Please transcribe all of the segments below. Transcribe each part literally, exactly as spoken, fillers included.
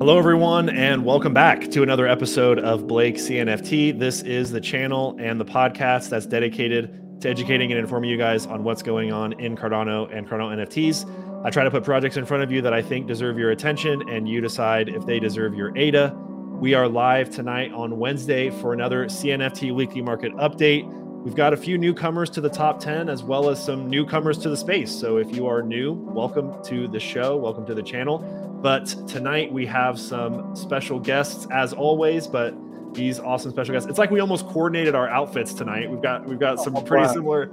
Hello, everyone, and welcome back to another episode of Blake C N F T. This is the channel and the podcast that's dedicated to educating and informing you guys on what's going on in Cardano and Cardano N F Ts. I try to put projects in front of you that I think deserve your attention, and you decide if they deserve your A D A. We are live tonight on Wednesday for another C N F T weekly market update. We've got a few newcomers to the top ten, as well as some newcomers to the space. So if you are new, welcome to the show, welcome to the channel. But tonight we have some special guests as always, but these awesome special guests. It's like we almost coordinated our outfits tonight. We've got we've got some oh, pretty wow. similar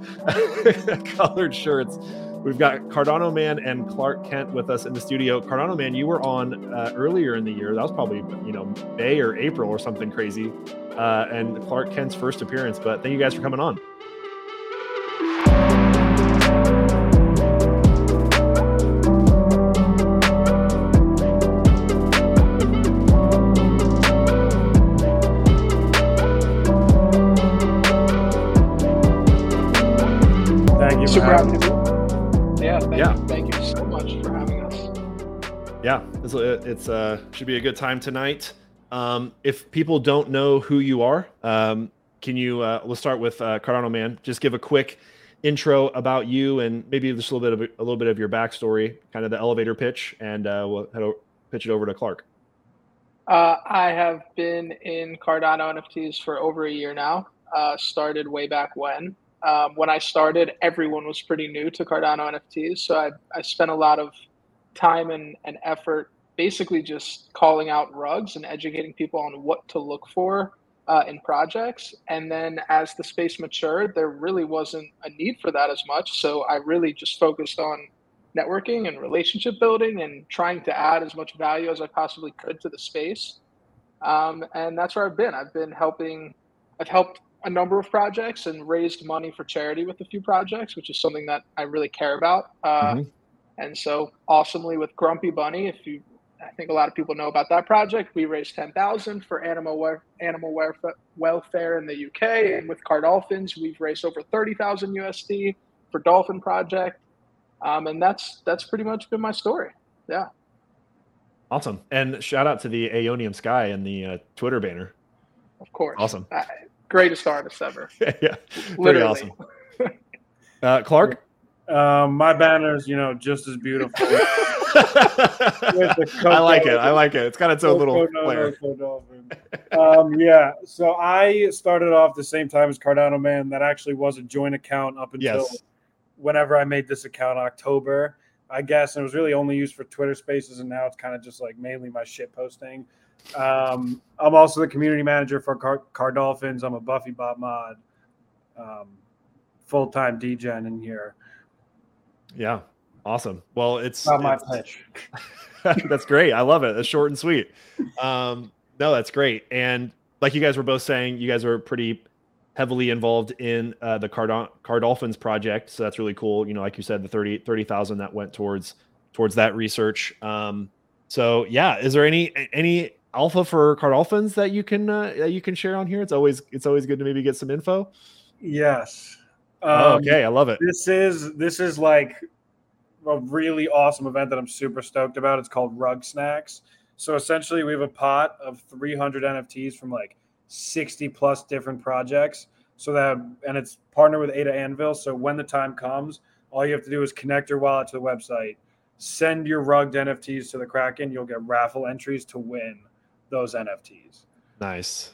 colored shirts. We've got Cardano Man and Clark Kent with us in the studio. Cardano Man, you were on uh, earlier in the year. That was probably, you know, May or April or something crazy. Uh, and Clark Kent's first appearance, but thank you guys for coming on. Yeah, it's, it's uh, should be a good time tonight. Um, if people don't know who you are, um, can you? Uh, we'll start with uh, Cardano Man. Just give a quick intro about you and maybe just a little bit of a little bit of your backstory, kind of the elevator pitch, and uh, we'll head over, pitch it over to Clark. Uh, I have been in Cardano N F Ts for over a year now. Uh, started way back when. Um, when I started, everyone was pretty new to Cardano N F Ts, so I, I spent a lot of time and, and effort basically just calling out rugs and educating people on what to look for uh, in projects. And then as the space matured, there really wasn't a need for that as much. So I really just focused on networking and relationship building and trying to add as much value as I possibly could to the space. Um, and that's where I've been. I've been helping, I've helped a number of projects and raised money for charity with a few projects, which is something that I really care about. Uh, mm-hmm. And so awesomely with Grumpy Bunny, if you, I think a lot of people know about that project, we raised ten thousand dollars for animal we- animal welfare, welfare in the U K. And with Cardolphins, we've raised over thirty thousand U S D for Dolphin Project. Um, and that's that's pretty much been my story. Yeah. Awesome. And shout out to the Aeonium Sky and the uh, Twitter banner. Of course. Awesome. Uh, greatest artist ever. Yeah. Pretty awesome. uh, Clark? Um, my banner's, you know, just as beautiful. I like it. I like it. It's got its own little flair. Um, yeah. So I started off the same time as Cardano Man. That actually was a joint account up until yes. whenever I made this account, October, I guess. And it was really only used for Twitter Spaces, and now it's kind of just like mainly my shit posting. Um, I'm also the community manager for Car- Cardolphins. I'm a Buffy Bot mod, um, full time D Gen in here. Yeah. Awesome. Well, it's, not my pitch. That's great. I love it. That's short and sweet. Um, no, that's great. And like you guys were both saying, you guys were pretty heavily involved in uh, the Cardon- Cardolphins project. So that's really cool. You know, like you said, the thirty thousand that went towards, towards that research. Um, so yeah, is there any, any alpha for Cardolphins that you can, uh, that you can share on here? It's always, it's always good to maybe get some info. Yes. Um, oh, okay, I love it. This is this is like a really awesome event that I'm super stoked about. It's called Rug Snacks. So essentially, we have a pot of three hundred N F Ts from like sixty plus different projects. So that, and it's partnered with Ada Anvil. So when the time comes, all you have to do is connect your wallet to the website, send your rugged N F Ts to the Kraken. You'll get raffle entries to win those N F Ts. Nice,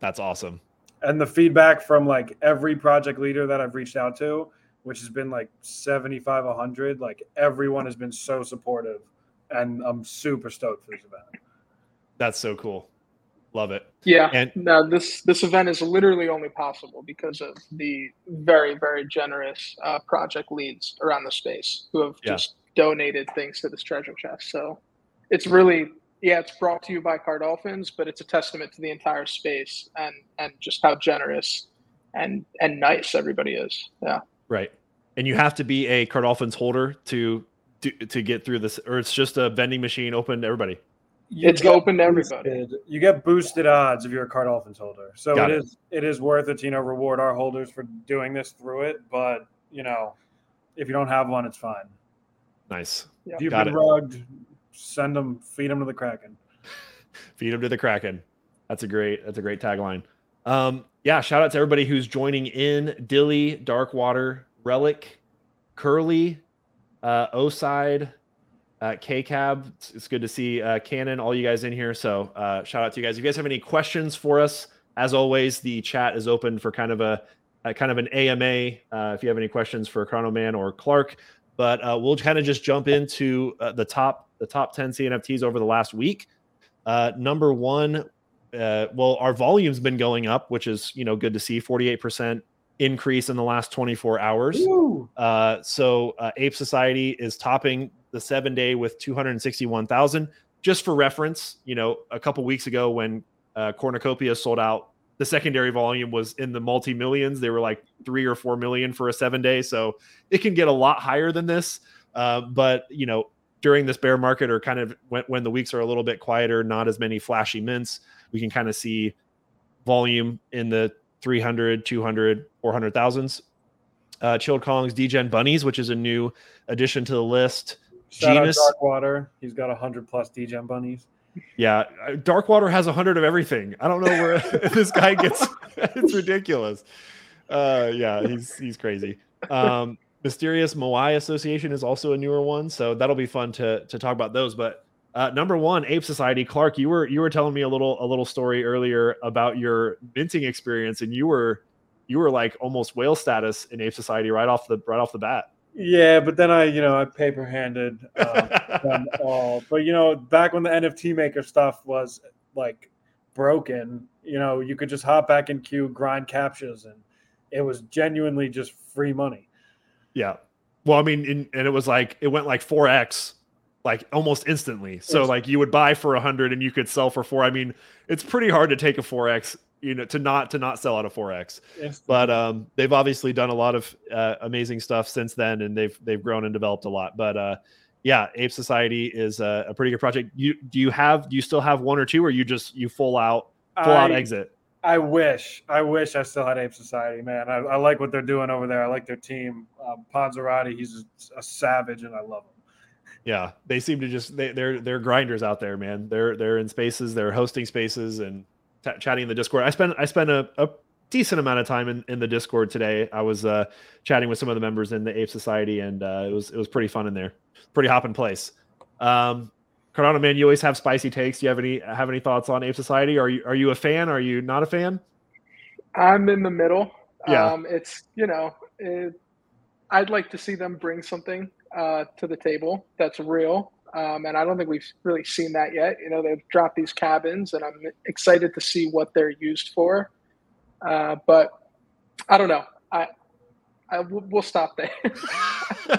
that's awesome. And the feedback from like every project leader that I've reached out to, which has been like seventy-five, one hundred, like everyone has been so supportive, and I'm super stoked for this event. That's so cool. Love it. Yeah. And no, this, this event is literally only possible because of the very, very generous uh, project leads around the space who have yeah. just donated things to this treasure chest. So it's really, yeah, it's brought to you by Cardolphins, but it's a testament to the entire space and, and just how generous and, and nice everybody is. Yeah. Right. And you have to be a Cardolphins holder to, to, to get through this, or it's just a vending machine open to everybody. You it's open to everybody. Boosted, you get boosted odds if you're a Cardolphins holder. So it, it is, it is worth it to, you know, reward our holders for doing this through it. But you know, if you don't have one, it's fine. Nice. Yeah. If you've Got been it. rugged, send them, feed them to the Kraken. Feed them to the Kraken. That's a great, that's a great tagline. Um, yeah, shout out to everybody who's joining in. Dilly, Dark Water, Relic, Curly, uh, Oside, uh, K-Cab. It's, it's good to see uh, Cannon, all you guys in here. So uh, shout out to you guys. If you guys have any questions for us, as always, the chat is open for kind of a, a kind of an A M A. Uh, if you have any questions for Cardano Man or Clark, but uh, we'll kind of just jump into uh, the top the top ten C N F Ts over the last week. Uh, number one, uh, well, our volume's been going up, which is, you know, good to see. forty-eight percent increase in the last twenty-four hours. Uh, so uh, Ape Society is topping the seven day with two hundred sixty-one thousand. Just for reference, you know, a couple weeks ago when uh, Cornucopias sold out, the secondary volume was in the multi-millions. They were like three or four million for a seven day. So it can get a lot higher than this. Uh, but, you know, during this bear market, or kind of when, when the weeks are a little bit quieter, not as many flashy mints, we can kind of see volume in the three hundred, two hundred, four hundred thousands. Uh, Chilled Kongs, Degen Bunnies, which is a new addition to the list. Shout Genius. Out Dark Water. He's got one hundred plus Degen Bunnies. Yeah, Darkwater has a hundred of everything. I don't know where this guy gets. It's ridiculous. Uh, yeah, he's he's crazy. Um, Mysterious Moai Association is also a newer one, so that'll be fun to to talk about those. But uh, number one, Ape Society. Clark, you were you were telling me a little a little story earlier about your minting experience, and you were you were like almost whale status in Ape Society right off the right off the bat. Yeah, but then I, you know, I paper handed um, them all. But, you know, back when the N F T Maker stuff was like broken, you know, you could just hop back in queue, grind captures, and it was genuinely just free money. Yeah. Well, I mean, in, and it was like, it went like four X, like almost instantly. So was, like you would buy for a hundred and you could sell for four. I mean, it's pretty hard to take a four X, you know, to not to not sell out of four X. Yes. But um, they've obviously done a lot of uh, amazing stuff since then, and they've they've grown and developed a lot. But uh, yeah, Ape Society is a, a pretty good project. You do you have do you still have one or two, or you just you full out full I, out exit? I wish I wish I still had Ape Society, man. I, I like what they're doing over there. I like their team. Um, Ponzerati, he's a, a savage, and I love him. Yeah, they seem to just they, they're they're grinders out there, man. They're they're in spaces, they're hosting spaces, and chatting in the Discord. I spent I spent a, a decent amount of time in, in the Discord today. I was uh, chatting with some of the members in the Ape Society, and uh, it was it was pretty fun in there. Pretty hopping place. Um, Cardano Man, you always have spicy takes. Do you have any have any thoughts on Ape Society? Are you are you a fan? Are you not a fan? I'm in the middle. Yeah. Um, it's you know it, I'd like to see them bring something uh, to the table that's real. Um, and I don't think we've really seen that yet. You know, they've dropped these cabins, and I'm excited to see what they're used for. Uh, but I don't know. I, I w- we'll stop there.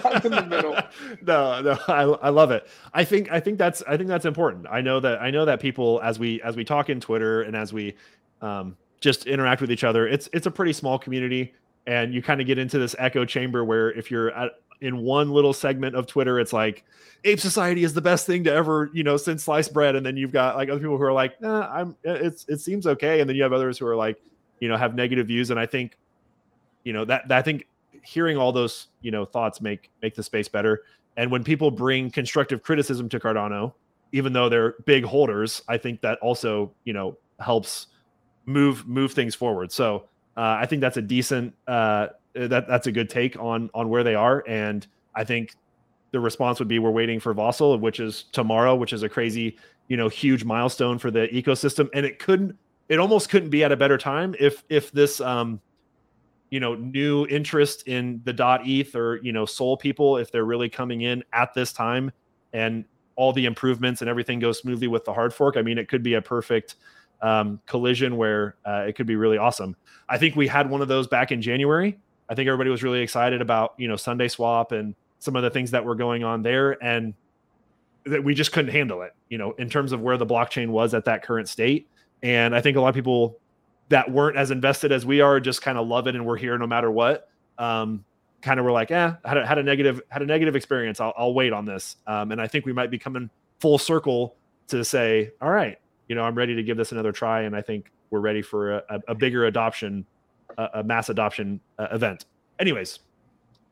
I'm in the middle. No, no, I, I love it. I think I think that's I think that's important. I know that I know that people, as we as we talk in Twitter and as we um, just interact with each other, it's it's a pretty small community, and you kind of get into this echo chamber where if you're at in one little segment of Twitter, it's like Ape Society is the best thing to ever, you know, since sliced bread. And then you've got like other people who are like, eh, I'm, it's, it seems okay. And then you have others who are like, you know, have negative views. And I think, you know, that, that I think hearing all those, you know, thoughts make, make the space better. And when people bring constructive criticism to Cardano, even though they're big holders, I think that also, you know, helps move, move things forward. So uh, I think that's a decent, uh, That that's a good take on on where they are, and I think the response would be we're waiting for Vossel, which is tomorrow, which is a crazy, you know, huge milestone for the ecosystem, and it couldn't, it almost couldn't be at a better time if if this, um, you know, new interest in the dot E T H or you know Sol people, if they're really coming in at this time, and all the improvements and everything goes smoothly with the hard fork. I mean, it could be a perfect um, collision where uh, it could be really awesome. I think we had one of those back in January. I think everybody was really excited about, you know, Sunday Swap and some of the things that were going on there, and that we just couldn't handle it, you know, in terms of where the blockchain was at that current state. And I think a lot of people that weren't as invested as we are just kind of love it, and we're here no matter what. Um, kind of were like, eh, had a, had a negative had a negative experience. I'll, I'll wait on this. Um, and I think we might be coming full circle to say, all right, you know, I'm ready to give this another try, and I think we're ready for a, a bigger adoption. A mass adoption uh, event. Anyways,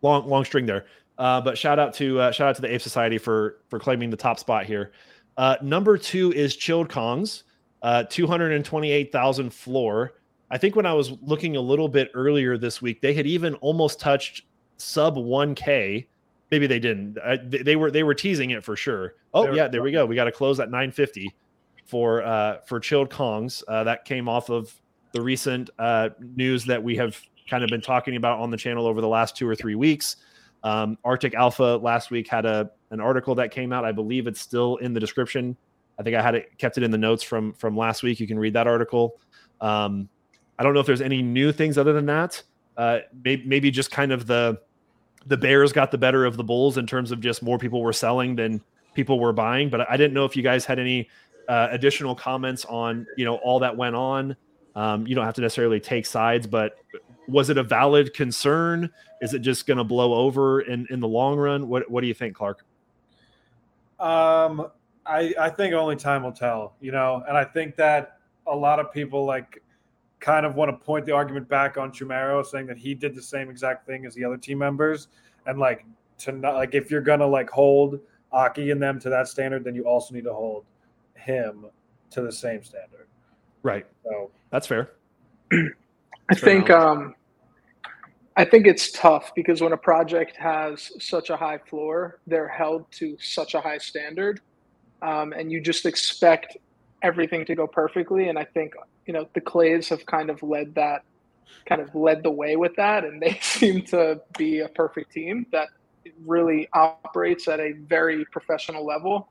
long long string there. Uh, but shout out to uh, shout out to the Ape Society for for claiming the top spot here. Uh, number two is Chilled Kongs. uh, two hundred twenty-eight thousand floor. I think when I was looking a little bit earlier this week, they had even almost touched sub one K. Maybe they didn't. I, they were they were teasing it for sure. Oh, yeah, there we go. We got to close at nine fifty for uh, for Chilled Kongs. Uh, that came off of the recent uh, news that we have kind of been talking about on the channel over the last two or three weeks. Um, Arctic Alpha last week had a an article that came out. I believe it's still in the description. I think I had it kept it in the notes from from last week. You can read that article. Um, I don't know if there's any new things other than that. Uh, maybe, maybe just kind of the the bears got the better of the bulls in terms of just more people were selling than people were buying. But I didn't know if you guys had any uh, additional comments on, you know, all that went on. Um, you don't have to necessarily take sides, but was it a valid concern? Is it just going to blow over in, in the long run? What What do you think, Clark? Um, I, I think only time will tell, you know, and I think that a lot of people like kind of want to point the argument back on Chumero, saying that he did the same exact thing as the other team members. And like to not like if you're going to like hold Aki and them to that standard, then you also need to hold him to the same standard. Right. So that's fair. I think um, I think it's tough because when a project has such a high floor, they're held to such a high standard, um, and you just expect everything to go perfectly. And I think, you know, the Clays have kind of led that, kind of led the way with that, and they seem to be a perfect team that really operates at a very professional level.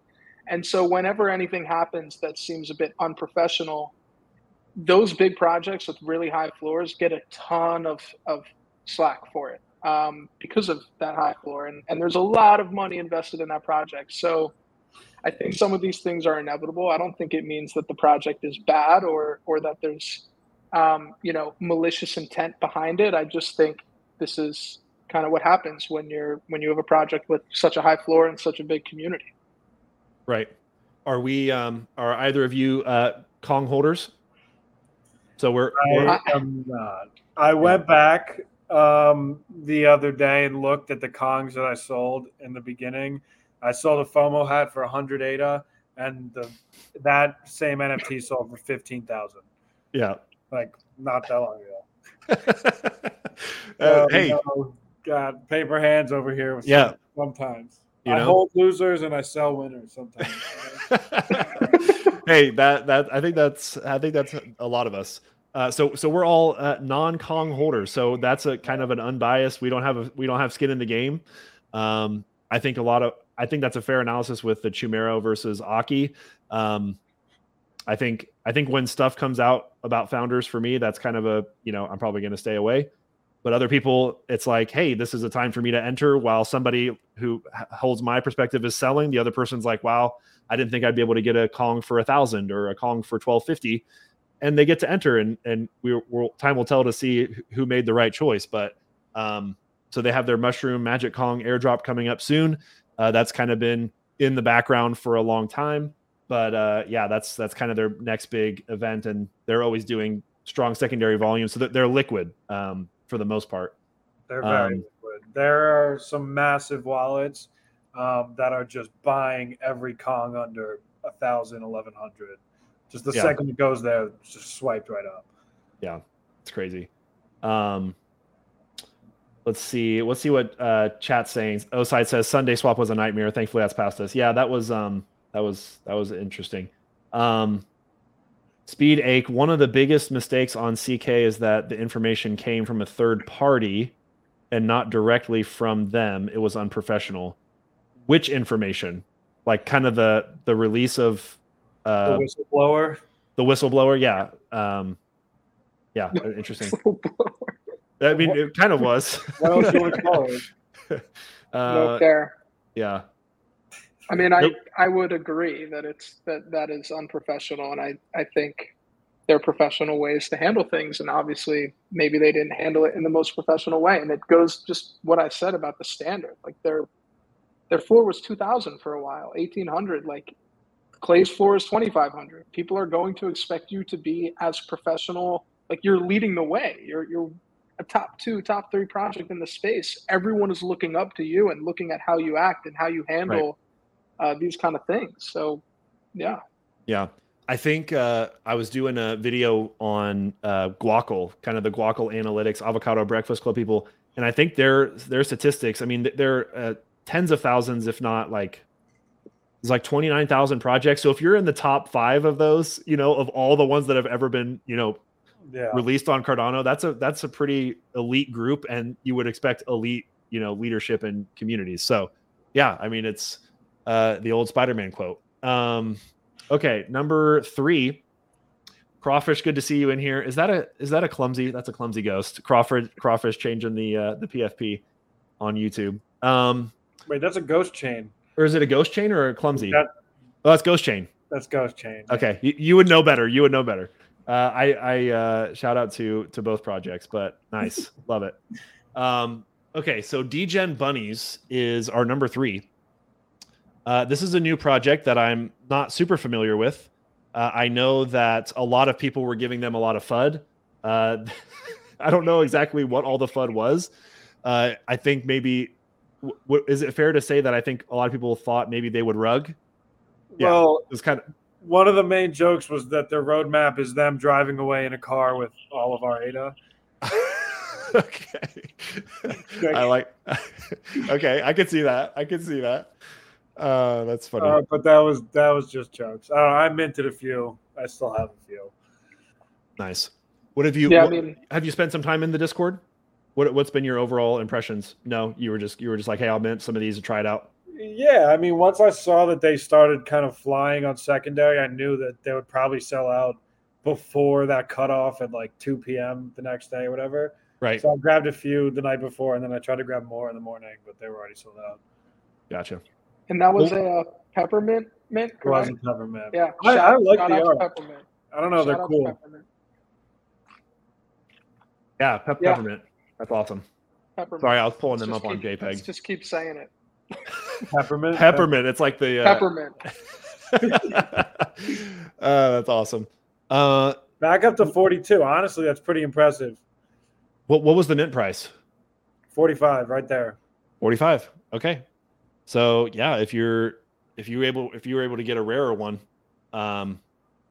And so whenever anything happens that seems a bit unprofessional, those big projects with really high floors get a ton of, of slack for it um, because of that high floor. And, and there's a lot of money invested in that project. So I think some of these things are inevitable. I don't think it means that the project is bad or, or that there's, um, you know, malicious intent behind it. I just think this is kind of what happens when you're, when you have a project with such a high floor and such a big community. Right. Are we, um, are either of you uh, Kong holders? So we're. we're I, am not. I went back um, the other day and looked at the Kongs that I sold in the beginning. I sold a FOMO hat for one hundred A D A, and the, that same N F T sold for fifteen thousand. Yeah, like not that long ago. uh, um, hey, you know, God, paper hands over here. With yeah, sometimes you know? I hold losers and I sell winners sometimes. Hey, that that I think that's I think that's a lot of us. Uh, so so we're all uh, non-Kong holders. So that's a kind of an unbiased. We don't have a, we don't have skin in the game. Um, I think a lot of I think that's a fair analysis with the Chumero versus Aki. Um, I think I think when stuff comes out about founders, for me, that's kind of a, you know, I'm probably going to stay away. But other people, it's like, hey, this is a time for me to enter. While somebody who holds my perspective is selling, the other person's like, wow, I didn't think I'd be able to get a Kong for a thousand or a Kong for twelve fifty, and they get to enter. And and we will time will tell to see who made the right choice. But um, so they have their Mushroom Magic Kong airdrop coming up soon. Uh, that's kind of been in the background for a long time. But uh, yeah, that's that's kind of their next big event, and they're always doing strong secondary volume, so they're liquid. Um, for the most part. They're very um, liquid. There are some massive wallets um, that are just buying every Kong under one thousand, eleven hundred. Just the yeah. second it goes there, it's just swiped right up. Yeah, it's crazy. Um, let's see. Let's see what uh, chat's saying. Oside says, Sunday swap was a nightmare. Thankfully, that's past us. Yeah, that was um, that was, that was interesting. Um Speed Ache, one of the biggest mistakes on C K is that the information came from a third party and not directly from them. It was unprofessional. Which information? Like kind of the, the release of... Uh, the whistleblower? The whistleblower, yeah. Um, yeah, interesting. I mean, it kind of was. What else do you want to call it? No fair. Yeah. I mean, I, nope. I would agree that it's that, that is unprofessional, and I, I think there are professional ways to handle things, and obviously maybe they didn't handle it in the most professional way, and it goes just what I said about the standard. Like their their floor was two thousand for a while, eighteen hundred. Like Clay's floor is twenty-five hundred. People are going to expect you to be as professional. Like you're leading the way. You're you're a top two, top three project in the space. Everyone is looking up to you and looking at how you act and how you handle. Right. Uh, these kind of things. So, yeah. Yeah. I think uh, I was doing a video on uh, guacal, kind of the guacal analytics, avocado breakfast club people. And I think their their statistics, I mean, they're uh, tens of thousands, if not like, it's like twenty-nine thousand projects. So if you're in the top five of those, you know, of all the ones that have ever been, you know, yeah. released on Cardano, that's a, that's a pretty elite group, and you would expect elite, you know, leadership and communities. So yeah, I mean, it's uh, the old Spider-Man quote. Um, Okay, number three, Crawfish. Good to see you in here. Is that a is that a clumsy? That's a clumsy ghost. Crawford Crawfish changing the uh, the P F P on YouTube. Um, Wait, that's a ghost chain, or is it a ghost chain or a clumsy? That, oh, that's ghost chain. That's ghost chain. Okay, you, you would know better. You would know better. Uh, I I uh, shout out to to both projects, but nice, love it. Um, okay, so Degen Bunnies is our number three. Uh, this is a new project that I'm not super familiar with. Uh, I know that a lot of people were giving them a lot of F U D. Uh, I don't know exactly what all the F U D was. Uh, I think maybe, w- w- is it fair to say that I think a lot of people thought maybe they would rug? Yeah, well, it was kind of... one of the main jokes was that their roadmap is them driving away in a car with all of our A D A. Okay. I like, okay, I can see that. I can see that. Uh, that's funny. Uh, but that was that was just jokes. Uh, I minted a few. I still have a few. Nice. What have you? Yeah, what, I mean, have you spent some time in the Discord? What What's been your overall impressions? No, you were just you were just like, hey, I'll mint some of these and try it out. Yeah, I mean, once I saw that they started kind of flying on secondary, I knew that they would probably sell out before that cutoff at like two p.m. the next day or whatever. Right. So I grabbed a few the night before, and then I tried to grab more in the morning, but they were already sold out. Gotcha. And that was a uh, peppermint mint, correct? It was a peppermint. Yeah. I, I like the art. Peppermint. I don't know. Shout they're cool. Peppermint. Yeah, pep- yeah, peppermint. That's awesome. Peppermint. Sorry, I was pulling let's them up keep, on JPEG. Let's just keep saying it. Peppermint? Peppermint. It's like the... Uh... Peppermint. uh, that's awesome. Uh, Back up to forty-two. Honestly, that's pretty impressive. What What was the mint price? forty-five, right there. forty-five. Okay. So yeah, if you're if you able if you were able to get a rarer one, um,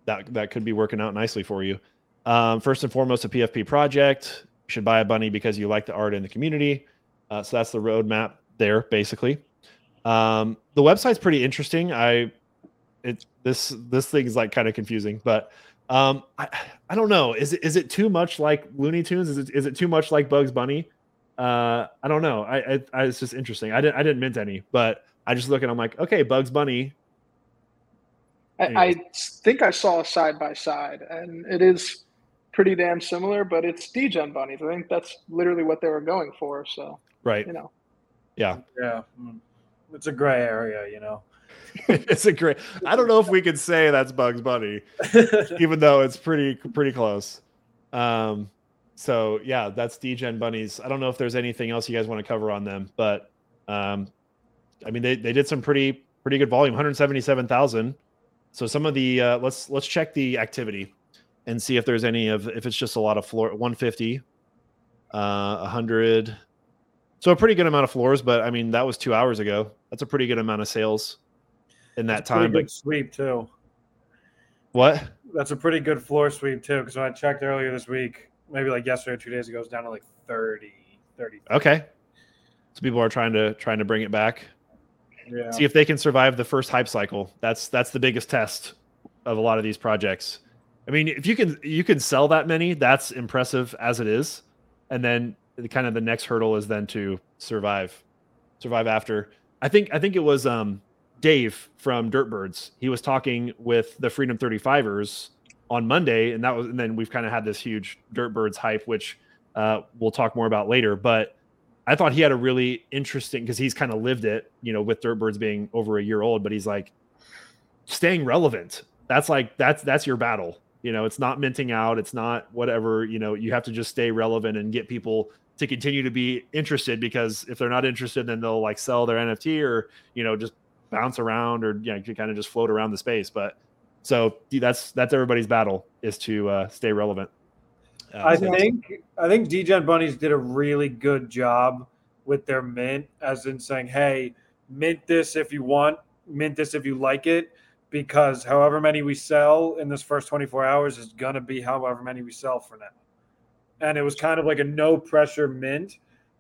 that that could be working out nicely for you. Um, first and foremost, a P F P project. You should buy a bunny because you like the art and the community. Uh, so that's the roadmap there, basically. Um, the website's pretty interesting. I it this this thing is like kind of confusing, but um, I I don't know. Is it is it too much like Looney Tunes? Is it is it too much like Bugs Bunny? Uh, I don't know. I, I, I, it's just interesting. I didn't, I didn't mint any, but I just look and I'm like, okay, Bugs Bunny. I, I think I saw a side by side, and it is pretty damn similar, but it's Degen Bunnies. I think that's literally what they were going for. So, right. You know. Yeah. Yeah. It's a gray area, you know. It's a gray. I don't know if we could say that's Bugs Bunny, even though it's pretty, pretty close. Um, So, yeah, that's Degen Bunnies. I don't know if there's anything else you guys want to cover on them, but, um, I mean, they, they did some pretty pretty good volume, one hundred seventy-seven thousand. So some of the uh, – let's let's check the activity and see if there's any of – if it's just a lot of floor – one fifty, uh, one hundred. So a pretty good amount of floors, but, I mean, that was two hours ago. That's a pretty good amount of sales in that that's time. Pretty good sweep, too. What? That's a pretty good floor sweep, too, because when I checked earlier this week – maybe like yesterday or two days ago, it was down to like thirty, thirty. Okay. So people are trying to trying to bring it back. Yeah. See if they can survive the first hype cycle. That's that's the biggest test of a lot of these projects. I mean, if you can you can sell that many, that's impressive as it is. And then the, kind of the next hurdle is then to survive. Survive after. I think I think it was um, Dave from Derp Birds. He was talking with the Freedom thirty-fivers on Monday, and that was, and then we've kind of had this huge Dirt Birds hype, which uh, we'll talk more about later. But I thought he had a really interesting, because he's kind of lived it, you know, with Dirt Birds being over a year old. But he's like, staying relevant. That's like that's that's your battle. You know, it's not minting out. It's not whatever. You know, you have to just stay relevant and get people to continue to be interested. Because if they're not interested, then they'll like sell their N F T or you know just bounce around or you know kind of just float around the space. But So that's that's everybody's battle is to uh, stay relevant. Uh, I so. think I think Degen Bunnies did a really good job with their mint, as in saying, "Hey, mint this if you want, mint this if you like it," because however many we sell in this first twenty-four hours is going to be however many we sell for now. And it was kind of like a no pressure mint.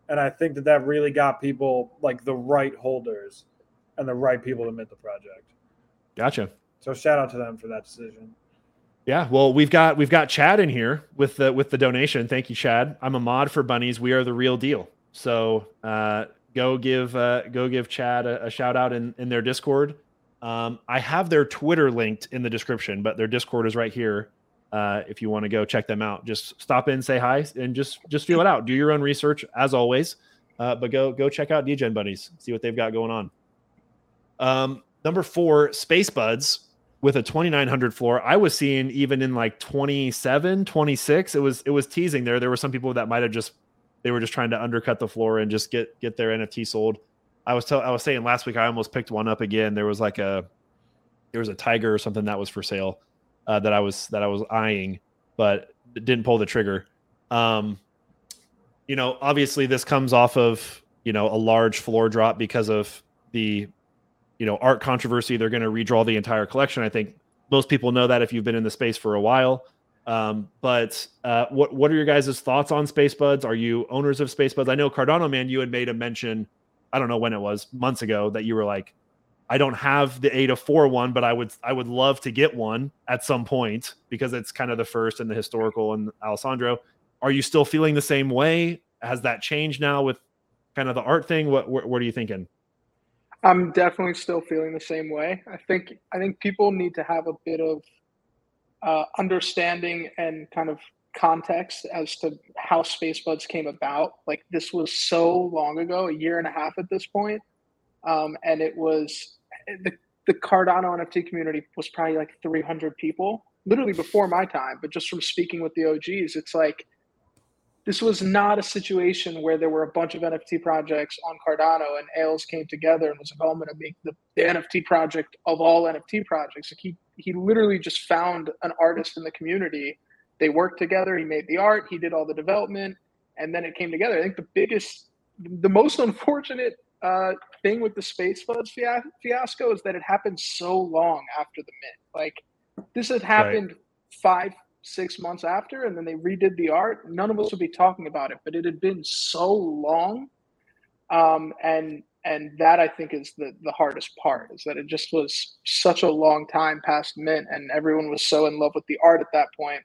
And I think that that really got people, like the right holders and the right people to mint the project. Gotcha. So shout out to them for that decision. Yeah, well, we've got we've got Chad in here with the with the donation. Thank you, Chad. I'm a mod for Bunnies. We are the real deal. So uh, go give uh, go give Chad a, a shout out in, in their Discord. Um, I have their Twitter linked in the description, but their Discord is right here. Uh, if you want to go check them out, just stop in, say hi, and just just feel it out. Do your own research as always, uh, but go go check out Degen Bunnies, see what they've got going on. Um, number four, Space Buds. With a twenty-nine hundred floor, I was seeing even in like twenty-seven, twenty-six, it was it was teasing there. There were some people that might have just, they were just trying to undercut the floor and just get get their N F T sold. I was tell, I was saying last week I almost picked one up again. There was like a there was a tiger or something that was for sale uh, that I was that I was eyeing, but didn't pull the trigger. Um, you know, obviously this comes off of you know a large floor drop because of the. You know, art controversy. They're going to redraw the entire collection. I think most people know that if you've been in the space for a while. Um, but uh, what what are your guys' thoughts on Space Buds? Are you owners of Space Buds? I know Cardano Man, you had made a mention, I don't know when it was, months ago, that you were like, I don't have the A to four one, but I would I would love to get one at some point because it's kind of the first and the historical and Alessandro. Are you still feeling the same way? Has that changed now with kind of the art thing? What what, what are you thinking? I'm definitely still feeling the same way. I think I think people need to have a bit of uh, understanding and kind of context as to how Space Buds came about. Like this was so long ago, a year and a half at this point, um, and it was the the Cardano N F T community was probably like three hundred people, literally before my time. But just from speaking with the O Gs, it's like this was not a situation where there were a bunch of N F T projects on Cardano and Ailes came together and was like, oh, I'm going to make the, the N F T project of all N F T projects. Like he, he literally just found an artist in the community. They worked together. He made the art. He did all the development. And then it came together. I think the biggest, the most unfortunate uh, thing with the Space Buds fia- fiasco is that it happened so long after the mint. Like this had happened right. five six months after, and then they redid the art. None of us would be talking about it, but it had been so long. Um, and and that I think is the, the hardest part, is that it just was such a long time past mint, and everyone was so in love with the art at that point.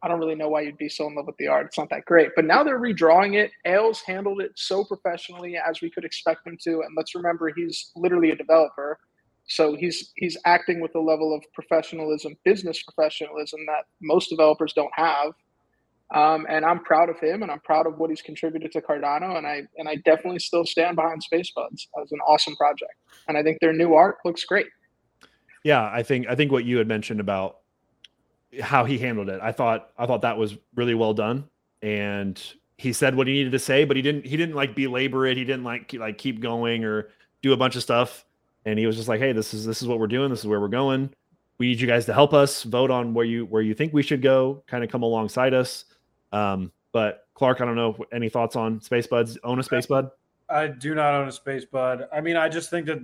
I don't really know why you'd be so in love with the art. It's not that great. But now they're redrawing it. Ailes handled it so professionally as we could expect him to. And let's remember, he's literally a developer. So he's he's acting with a level of professionalism, business professionalism, that most developers don't have. Um, and I'm proud of him, and I'm proud of what he's contributed to Cardano. And I and I definitely still stand behind Space Buds as an awesome project. And I think their new art looks great. Yeah, I think I think what you had mentioned about how he handled it, I thought I thought that was really well done. And he said what he needed to say, but he didn't he didn't like belabor it. He didn't like like keep going or do a bunch of stuff. And he was just like, hey, this is this is what we're doing. This is where we're going. We need you guys to help us vote on where you where you think we should go, kind of come alongside us. Um, but Clark, I don't know, any thoughts on Space Buds? Own a Space Bud? I do not own a Space Bud. I mean, I just think that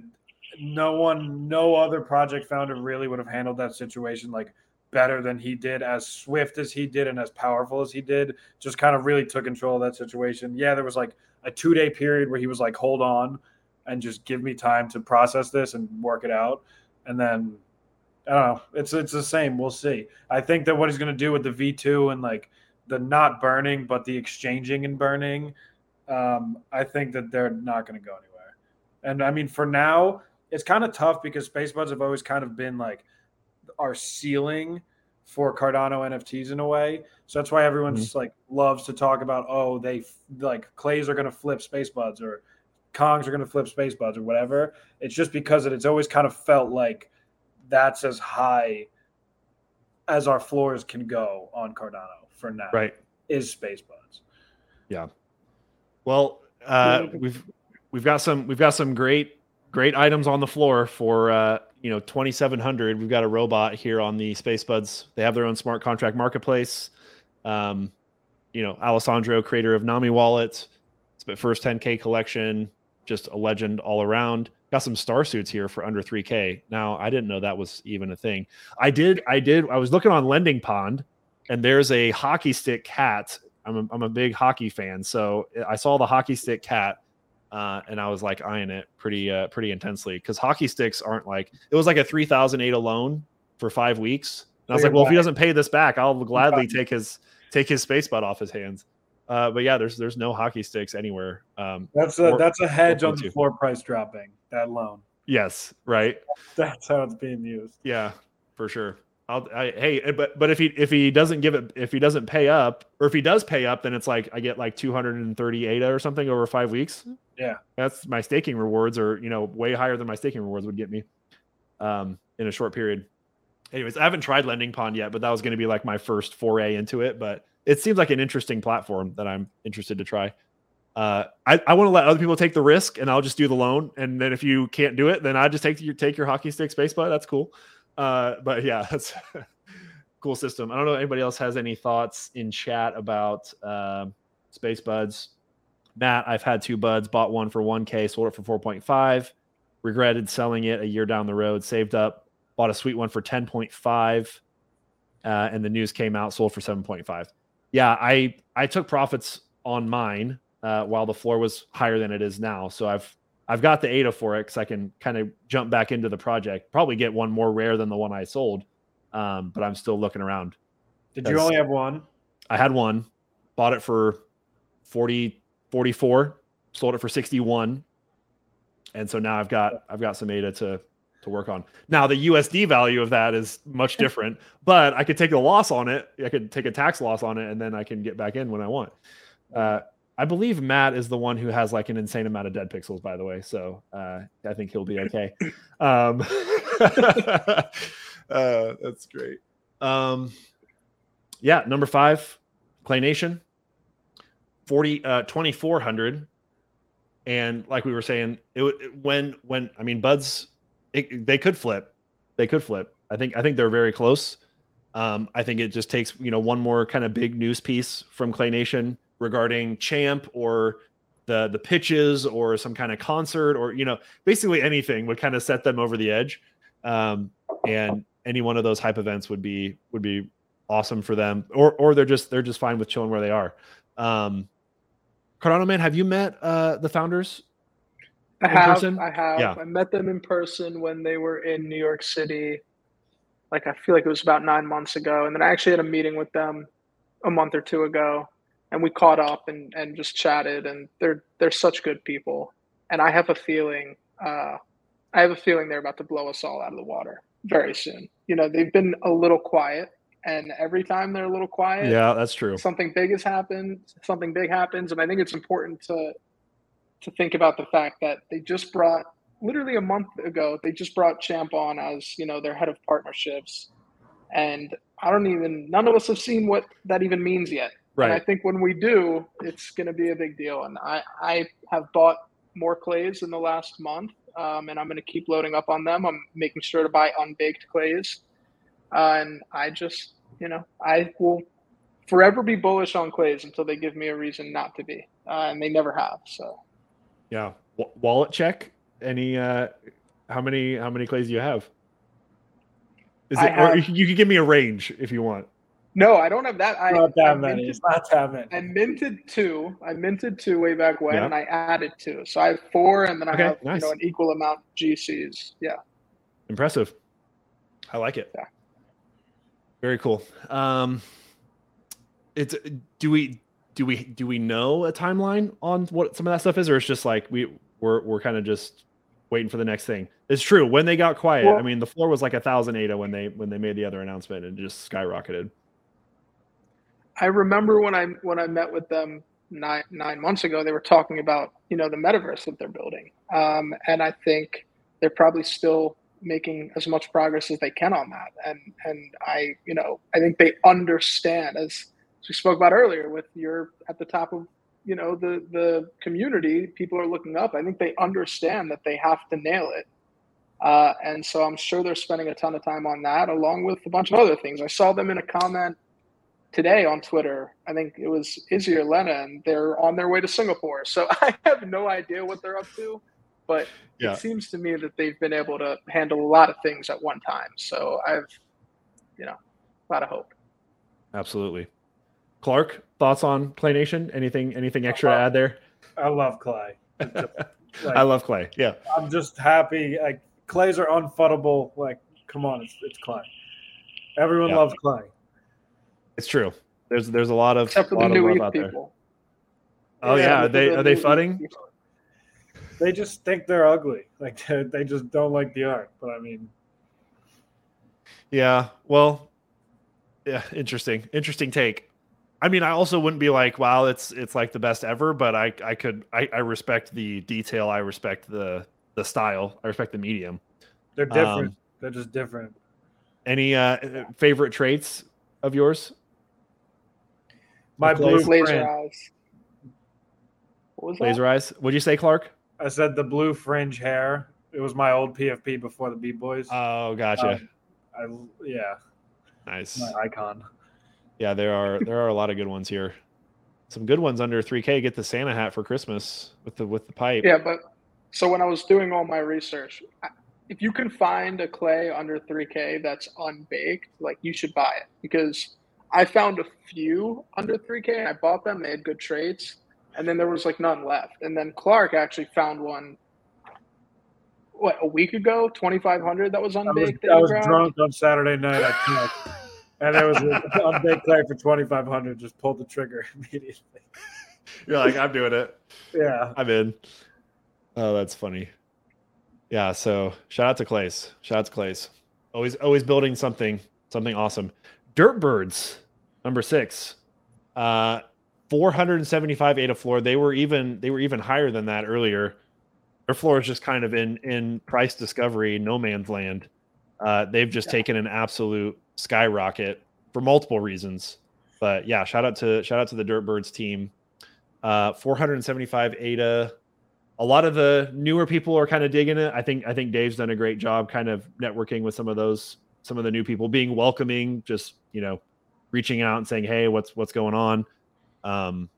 no one, no other project founder really would have handled that situation like better than he did, as swift as he did and as powerful as he did, just kind of really took control of that situation. Yeah, there was like a two-day period where he was like, hold on, and just give me time to process this and work it out. And then, I don't know, it's it's the same. We'll see. I think that what he's going to do with the V two and, like, the not burning, but the exchanging and burning, um, I think that they're not going to go anywhere. And, I mean, for now, it's kind of tough because Space Buds have always kind of been, like, our ceiling for Cardano N F Ts in a way. So that's why everyone mm-hmm. just, like, loves to talk about, oh, they, like, Clays are going to flip Space Buds, or Kongs are going to flip Space Buds or whatever. It's just because it's always kind of felt like that's as high as our floors can go on Cardano for now. Right. Is Space Buds. Yeah. Well, uh, we've we've got some we've got some great great items on the floor for uh, you know twenty-seven hundred. We've got a robot here on the Space Buds. They have their own smart contract marketplace. Um, you know, Alessandro, creator of Nami Wallet, but first ten K collection. just a legend all around. Got some star suits here for under three K. Now, I didn't know that was even a thing. I did. I did. I was looking on Lending Pond, and there's a hockey stick cat. I'm a, I'm a big hockey fan, so I saw the hockey stick cat, uh, and I was like eyeing it pretty uh, pretty intensely, because hockey sticks aren't like, it was like a three thousand eight loan for five weeks. And I was like, well, if he doesn't pay this back, I'll gladly take his take his space butt off his hands. Uh, but yeah, there's there's no hockey sticks anywhere. Um, that's a or, that's a hedge on the floor price dropping, that loan. Yes, right. That's how it's being used. Yeah, for sure. I'll, I, hey, but but if he if he doesn't give it, if he doesn't pay up, or if he does pay up, then it's like I get like two hundred thirty-eight or something over five weeks. Yeah, that's my staking rewards, or you know, way higher than my staking rewards would get me, um, in a short period. Anyways, I haven't tried Lending Pond yet, but that was going to be like my first foray into it. But it seems like an interesting platform that I'm interested to try. Uh, I, I want to let other people take the risk, and I'll just do the loan. And then if you can't do it, then I just take your take your hockey stick space butt. That's cool. Uh, but yeah, that's a cool system. I don't know if anybody else has any thoughts in chat about uh, Space Buds. Matt, I've had two buds, bought one for one K, sold it for four point five, regretted selling it a year down the road, saved up, bought a sweet one for ten point five, uh, and the news came out, sold for seven point five. Yeah, I, I took profits on mine uh, while the floor was higher than it is now. So I've I've got the A D A for it, because I can kind of jump back into the project, probably get one more rare than the one I sold, um, but I'm still looking around. Did you only have one? I had one, bought it for forty, forty-four, sold it for sixty-one. And so now I've got I've got some A D A to, to work on. Now, the U S D value of that is much different, but I could take a loss on it. I could take a tax loss on it, and then I can get back in when I want. Uh I believe Matt is the one who has like an insane amount of dead pixels, by the way. So uh, I think he'll be okay. Um, uh, that's great. Um, yeah, number five, Clay Nation, twenty-four hundred. And like we were saying, it, it when when I mean Buds, it, they could flip, they could flip. I think I think they're very close. Um, I think it just takes you know one more kind of big news piece from Clay Nation regarding Champ or the the pitches or some kind of concert, or you know basically anything would kind of set them over the edge, um and any one of those hype events would be would be awesome for them, or or they're just they're just fine with chilling where they are. um Cardano Man, have you met uh the founders? I have person? I have yeah. I met them in person when they were in New York City, like I feel like it was about nine months ago, and then I actually had a meeting with them a month or two ago. And we caught up and, and just chatted, and they're they're such good people. And I have a feeling, uh, I have a feeling they're about to blow us all out of the water very soon. You know, they've been a little quiet, and every time they're a little quiet, yeah, that's true. Something big has happened. Something big happens, and I think it's important to to think about the fact that they just brought, literally a month ago, they just brought Champ on as you know their head of partnerships, and I don't even none of us have seen what that even means yet. Right. And I think when we do, it's going to be a big deal. And I, I have bought more Clays in the last month, um, and I'm going to keep loading up on them. I'm making sure to buy unbaked Clays. Uh, and I just, you know, I will forever be bullish on Clays until they give me a reason not to be. Uh, and they never have. So, yeah. W- wallet check. Any, uh, how many, how many Clays do you have? Is it, have, or you can give me a range if you want. No, I don't have that. I, not that I many. Minted, not that many. I minted two. I minted two way back when, yeah. And I added two. So I have four, and then okay, I have nice. you know, an equal amount G Cs. Yeah. Impressive. I like it. Yeah. Very cool. Um, it's do we do we do we know a timeline on what some of that stuff is, or it's just like we we're we're kind of just waiting for the next thing? It's true. When they got quiet, well, I mean, the floor was like a thousand A D A when they when they made the other announcement, and it just skyrocketed. I remember when I when I met with them nine nine months ago, they were talking about you know the metaverse that they're building, um, and I think they're probably still making as much progress as they can on that. And and I you know I think they understand, as we spoke about earlier, with you're at the top of you know the the community, people are looking up. I think they understand that they have to nail it, uh, and so I'm sure they're spending a ton of time on that, along with a bunch of other things. I saw them in a comment today on Twitter, I think it was Izzy or Lena, and they're on their way to Singapore. So I have no idea what they're up to, but yeah. It seems to me that they've been able to handle a lot of things at one time. So I've, you know, a lot of hope. Absolutely. Clark, thoughts on Clay Nation? Anything, anything extra love, to add there? I love Clay. Like, I love Clay. Yeah. I'm just happy. Like, Clays are unfuddable. Like, come on, it's, it's Clay. Everyone yeah. loves Clay. It's true. There's there's a lot of, Except for lot the new of love out people. there. Oh yeah, yeah. Are they are they fudding? People. They just think they're ugly. Like they just don't like the art. But I mean, yeah. Well, yeah. Interesting. Interesting take. I mean, I also wouldn't be like, wow, it's it's like the best ever. But I I could I, I respect the detail. I respect the the style. I respect the medium. They're different. Um, they're just different. Any uh, favorite traits of yours? My blue laser eyes. What was that? Laser eyes. What'd you say, Clark? I said the blue fringe hair. It was my old P F P before the B-Boys. Oh, gotcha. Um, I, yeah. Nice. My icon. Yeah, there are there are a lot of good ones here. Some good ones under three K. Get the Santa hat for Christmas with the with the pipe. Yeah, but so when I was doing all my research, I, if you can find a Clay under three K that's unbaked, like you should buy it, because I found a few under three K and I bought them. They had good traits, and then there was like none left. And then Clark actually found one, what, a week ago, twenty-five hundred that was unbaked. I was, I was drunk on Saturday night. I and it was an unbaked Clay for twenty-five hundred. Just pulled the trigger immediately. You're like, I'm doing it. Yeah, I'm in. Oh, that's funny. Yeah. So shout out to Clays. Shout out to Clays. Always, always building something, something awesome. Derp Birds, number six, uh, four hundred seventy-five A D A floor. They were even they were even higher than that earlier. Their floor is just kind of in in price discovery, no man's land. Uh, they've just yeah. taken an absolute skyrocket for multiple reasons. But yeah, shout out to shout out to the Derp Birds team. Uh, four hundred seventy-five A D A. A lot of the newer people are kind of digging it. I think I think Dave's done a great job kind of networking with some of those. Some of the new people being welcoming, just, you know, reaching out and saying, hey, what's, what's going on? Um,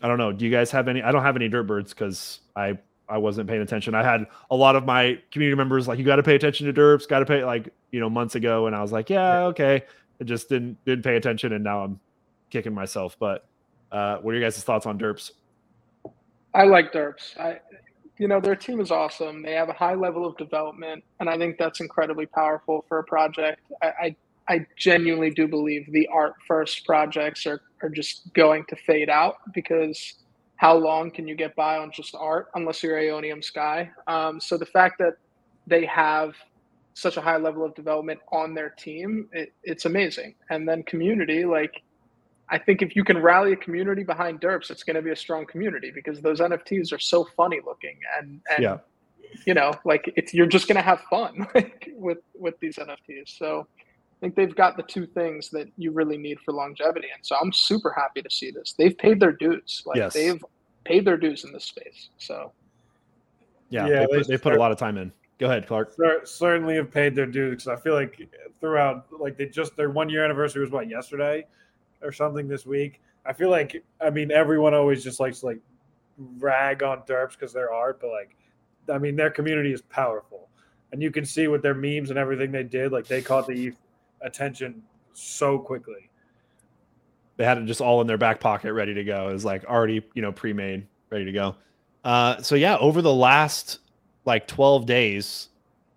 I don't know. Do you guys have any, I don't have any Derp Birds cause I, I wasn't paying attention. I had a lot of my community members, like, you got to pay attention to Derps, got to pay, like, you know, months ago. And I was like, yeah, okay. I just didn't, didn't pay attention. And now I'm kicking myself. But uh, what are your guys' thoughts on Derps? I like Derps. I, You know, their team is awesome. They have a high level of development, and I think that's incredibly powerful for a project. I I, I genuinely do believe the art-first projects are, are just going to fade out, because how long can you get by on just art unless you're Aeonium Sky? Um, so the fact that they have such a high level of development on their team, it, it's amazing. And then community, like, I think if you can rally a community behind Derps, it's going to be a strong community, because those N F Ts are so funny looking, and, and yeah. you know, like, it's, you're just going to have fun like, with, with these N F Ts. So I think they've got the two things that you really need for longevity. And so I'm super happy to see this. They've paid their dues. Like yes. They've paid their dues in this space. So. Yeah. yeah they, they, they put a lot of time in. Go ahead, Clark. Certainly have paid their dues. Cause I feel like throughout, like, they just, their one year anniversary was what, yesterday? Or something this week. I feel like, I mean, everyone always just likes to, like, rag on Derps because they're art, but, like, I mean, their community is powerful, and you can see with their memes and everything they did, like, they caught the attention so quickly. They had it just all in their back pocket, ready to go. It was like already, you know, pre-made, ready to go. Uh, so yeah, over the last like twelve days,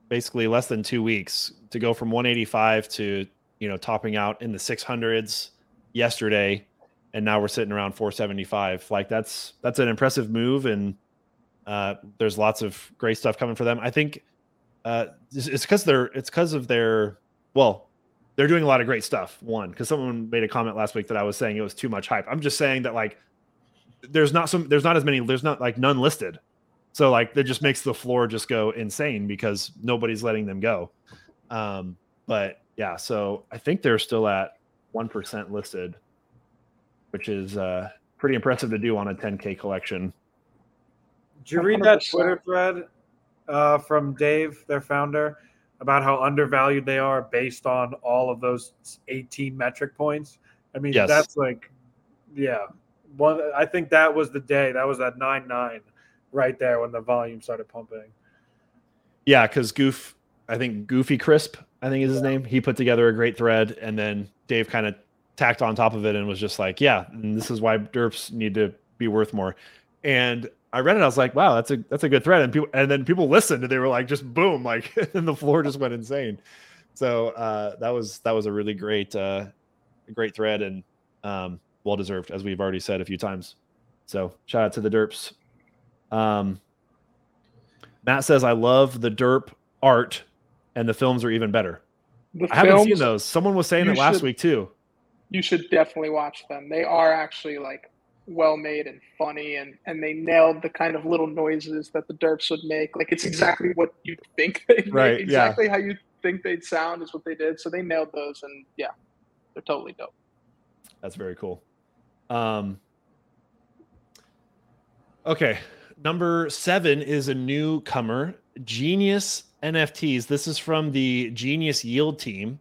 basically less than two weeks, to go from one eighty-five to, you know, topping out in the six hundreds. Yesterday, and now we're sitting around four seventy-five. Like, that's that's an impressive move, and uh there's lots of great stuff coming for them. I think uh it's because they're it's because of their well they're doing a lot of great stuff. One, because someone made a comment last week that I was saying it was too much hype. I'm just saying that, like, there's not some there's not as many there's not like none listed, so like that just makes the floor just go insane because nobody's letting them go. Um but yeah, so I think they're still at one percent listed, which is uh, pretty impressive to do on a ten K collection. Did you read that Twitter thread uh, from Dave, their founder, about how undervalued they are based on all of those eighteen metric points? I mean, yes. That's like, yeah. One, I think that was the day. That was that nine nine right there when the volume started pumping. Yeah, because Goof, I think Goofy Crisp, I think is his yeah. name. He put together a great thread, and then Dave kind of tacked on top of it and was just like, yeah, and this is why derps need to be worth more. And I read it. I was like, wow, that's a that's a good thread. And people, and then people listened, and they were like, just boom, like, and the floor just went insane. So uh, that was that was a really great uh, great thread, and um, well deserved, as we've already said a few times. So shout out to the derps. Um, Matt says, I love the derp art, and the films are even better. The I haven't films, seen those. Someone was saying that last should, week too. You should definitely watch them. They are actually like well made and funny, and and they nailed the kind of little noises that the derps would make. Like it's exactly what you think they right, made. Exactly yeah. how you think they'd sound is what they did. So they nailed those, and yeah, they're totally dope. That's very cool. Um, okay, number seven is a newcomer, Genius N F Ts. This is from the Genius Yield team.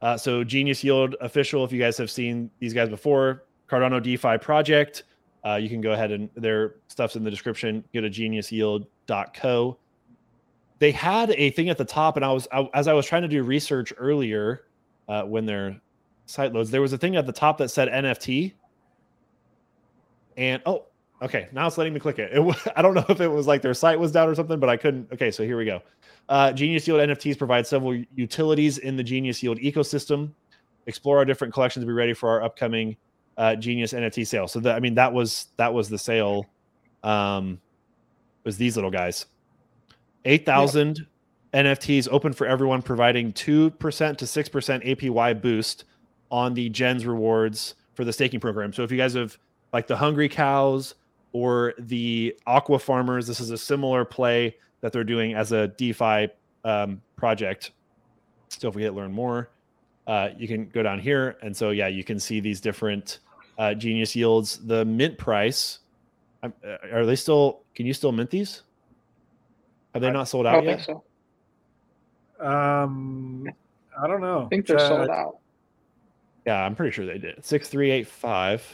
Uh, so Genius Yield official, if you guys have seen these guys before, Cardano DeFi project, uh, you can go ahead and their stuff's in the description. Go to genius yield dot co. They had a thing at the top, and I was I, as I was trying to do research earlier uh, when their site loads, there was a thing at the top that said N F T. And oh, okay, now it's letting me click it. it was, I don't know if it was like their site was down or something, but I couldn't. Okay, so here we go. Uh, Genius Yield N F Ts provide several utilities in the Genius Yield ecosystem. Explore our different collections to be ready for our upcoming uh, Genius N F T sale. So that, I mean, that was that was the sale. Um, it was these little guys. eight thousand yeah. N F Ts open for everyone, providing two percent to six percent A P Y boost on the Gens rewards for the staking program. So if you guys have like the Hungry Cows or the Aqua Farmers, this is a similar play that they're doing as a DeFi um, project. So if we hit learn more, uh, you can go down here. And so, yeah, you can see these different uh, Genius Yields. The mint price, um, are they still, can you still mint these? Have they not sold out I don't yet? Think so. Um, I don't know. I think they're uh, sold out. Yeah, I'm pretty sure they did. six three eight five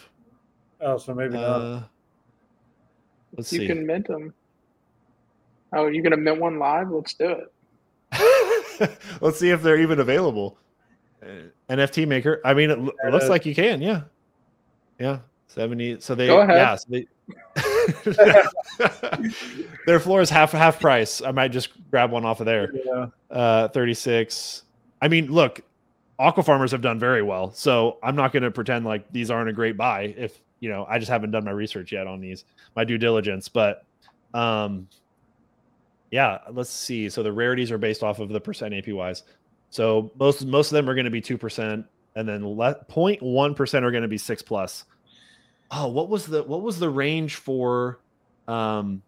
Oh, so maybe uh, not. Let's you see. You can mint them. Oh, are you going to mint one live? Let's do it. Let's see if they're even available. Uh, N F T Maker. I mean, it l- uh, looks like you can. Yeah. Yeah. seventy So they, go ahead. Yeah. So they, their floor is half half price. I might just grab one off of there. Yeah. Uh, thirty-six I mean, look, Aqua Farmers have done very well, so I'm not going to pretend like these aren't a great buy. If you know, I just haven't done my research yet on these, my due diligence. But um, yeah, let's see. So the rarities are based off of the percent A P Ys. So most most of them are going to be two percent, and then zero point one percent are going to be six plus. Oh, what was the what was the range for um,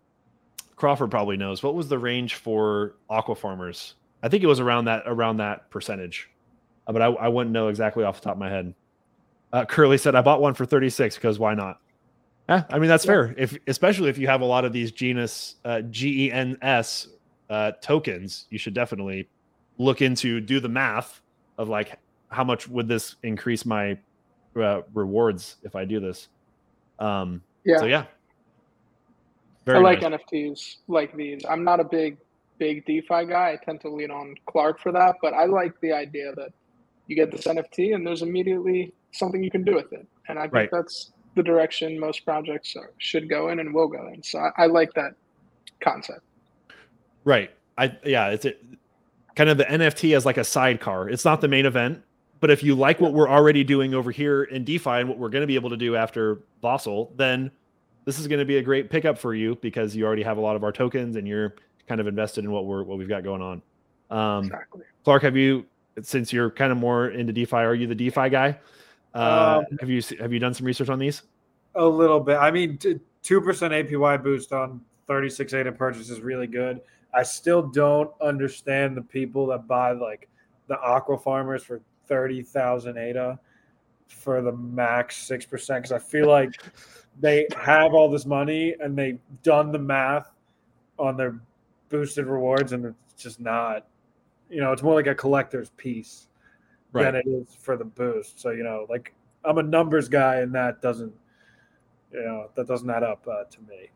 Crawford probably knows. What was the range for Aqua Farmers? I think it was around that around that percentage, uh, but I, I wouldn't know exactly off the top of my head. Uh, Curly said, "I bought one for thirty-six because why not?" Eh, I mean that's yeah. fair. If especially if you have a lot of these genus uh, G E N S uh, tokens, you should definitely look into do the math of like how much would this increase my uh, rewards if I do this. Um, yeah. So yeah. Very I like nice. N F Ts like these. I'm not a big, big DeFi guy. I tend to lean on Clark for that, but I like the idea that you get this N F T and there's immediately something you can do with it. And I think right. that's the direction most projects are, should go in and will go in. So I, I like that concept. Right. I, yeah, it's a, kind of the N F T as like a sidecar. It's not the main event. But if you like what we're already doing over here in DeFi and what we're going to be able to do after Vossel, then this is going to be a great pickup for you because you already have a lot of our tokens and you're kind of invested in what we're what we've got going on. Um, exactly. Clark, have you, since you're kind of more into DeFi, are you the DeFi guy? Uh, um, have you have you done some research on these? A little bit. I mean, two percent A P Y boost on thirty-six A D A purchase is really good. I still don't understand the people that buy like the Aqua Farmers for thirty thousand A D A for the max six percent because I feel like they have all this money and they've done the math on their boosted rewards and it's just not, you know, it's more like a collector's piece right. than it is for the boost. So, you know, like I'm a numbers guy, and that doesn't, you know, that doesn't add up uh, to me.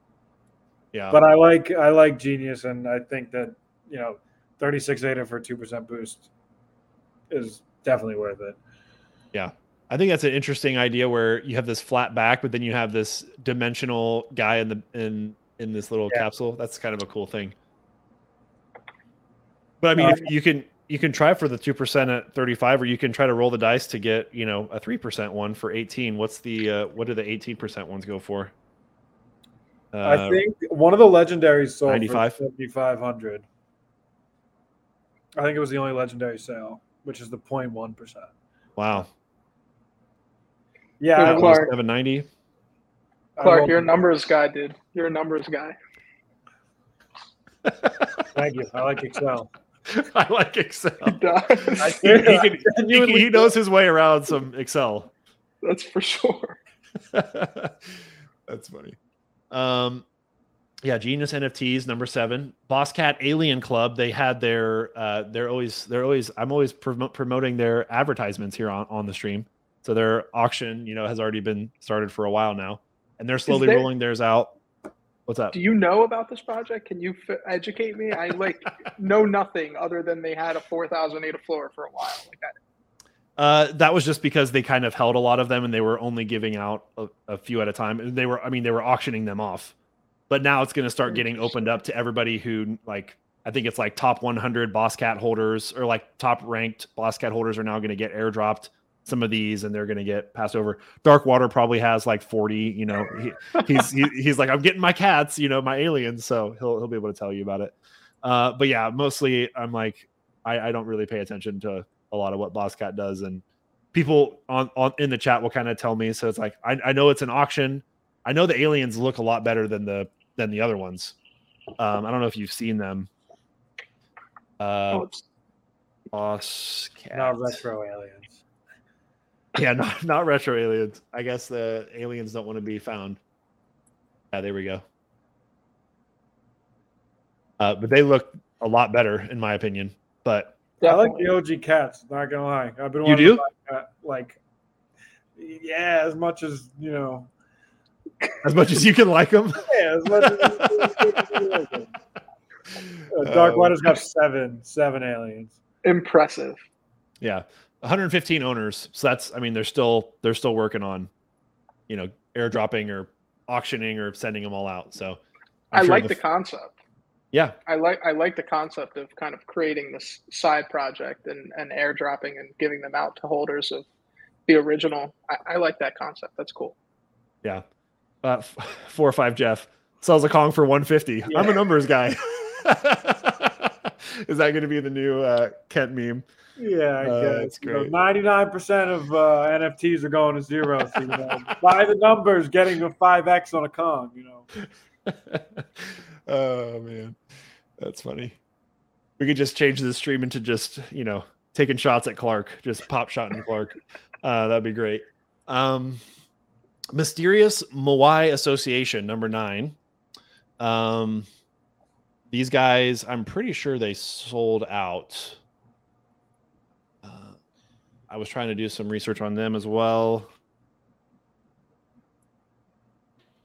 Yeah. But I like I like Genius, and I think that, you know, thirty-six A D A for a two percent boost is definitely worth it. Yeah. I think that's an interesting idea where you have this flat back, but then you have this dimensional guy in the in in this little yeah. capsule. That's kind of a cool thing. But I mean, um, if you can you can try for the two percent at thirty-five, or you can try to roll the dice to get, you know, a three percent one for eighteen. What's the uh, what do the eighteen percent ones go for? Uh, I think one of the legendaries sold ninety-five for fifty-five hundred. I think it was the only legendary sale, which is the point one percent. Wow. Yeah, hey, Clark. seven ninety. Clark, you're a numbers guy, dude. You're a numbers guy. Thank you. I like Excel. I like Excel. He does. I, he, he, can, he, he knows his way around some Excel. That's for sure. That's funny. Um, yeah, Genius N F Ts number seven. Boss Cat Alien Club. They had their. Uh, they're always. They're always. I'm always prom- promoting their advertisements here on, on the stream. So their auction, you know, has already been started for a while now, and they're slowly there, rolling theirs out. What's up? Do you know about this project? Can you f- educate me? I like know nothing other than they had a four thousand A D A floor for a while. Like that. Uh, that was just because they kind of held a lot of them, and they were only giving out a, a few at a time. And they were, I mean, they were auctioning them off, but now it's going to start getting opened up to everybody who, like, I think it's like top one hundred Boss Cat holders, or like top ranked Boss Cat holders are now going to get airdropped some of these, and they're going to get passed over. Dark Water probably has like forty, you know, he, he's, he, he's like, I'm getting my cats, you know, my aliens. So he'll, he'll be able to tell you about it. Uh, but yeah, mostly I'm like, I, I don't really pay attention to a lot of what Boss Cat does, and people on, on in the chat will kind of tell me. So it's like, I, I know it's an auction. I know the aliens look a lot better than the, than the other ones. Um, I don't know if you've seen them. Uh, Oops. Boss Cat. Not retro aliens. Yeah, not, not retro aliens. I guess the aliens don't want to be found. Yeah, there we go. Uh, but they look a lot better, in my opinion. But yeah, I like the O G cats. Not gonna lie, I've been. You do? Cat, like, yeah, as much as you know. As much as you can like them. Yeah, as much as, as, as you like them. Uh, Dark uh, Water's got seven, seven aliens. Impressive. Yeah. one hundred fifteen owners, so that's I mean they're still they're still working on, you know, airdropping or auctioning or sending them all out. So I'm I sure like the, the concept. Yeah, I like I like the concept of kind of creating this side project and, and airdropping and giving them out to holders of the original. I, I like that concept. That's cool. Yeah, uh, four or five Jeff sells a Kong for one hundred fifty. Yeah. I'm a numbers guy. Is that going to be the new uh, Kent meme? Yeah, I uh, guess. You know, ninety-nine percent of uh, N F Ts are going to zero. So, you know, by the numbers, getting a five X on a Kong, you know. Oh, man. That's funny. We could just change the stream into just, you know, taking shots at Clark, just pop shotting Clark. Uh, that'd be great. Um, Mysterious Moai Association, number nine. Um, these guys, I'm pretty sure they sold out. I was trying to do some research on them as well.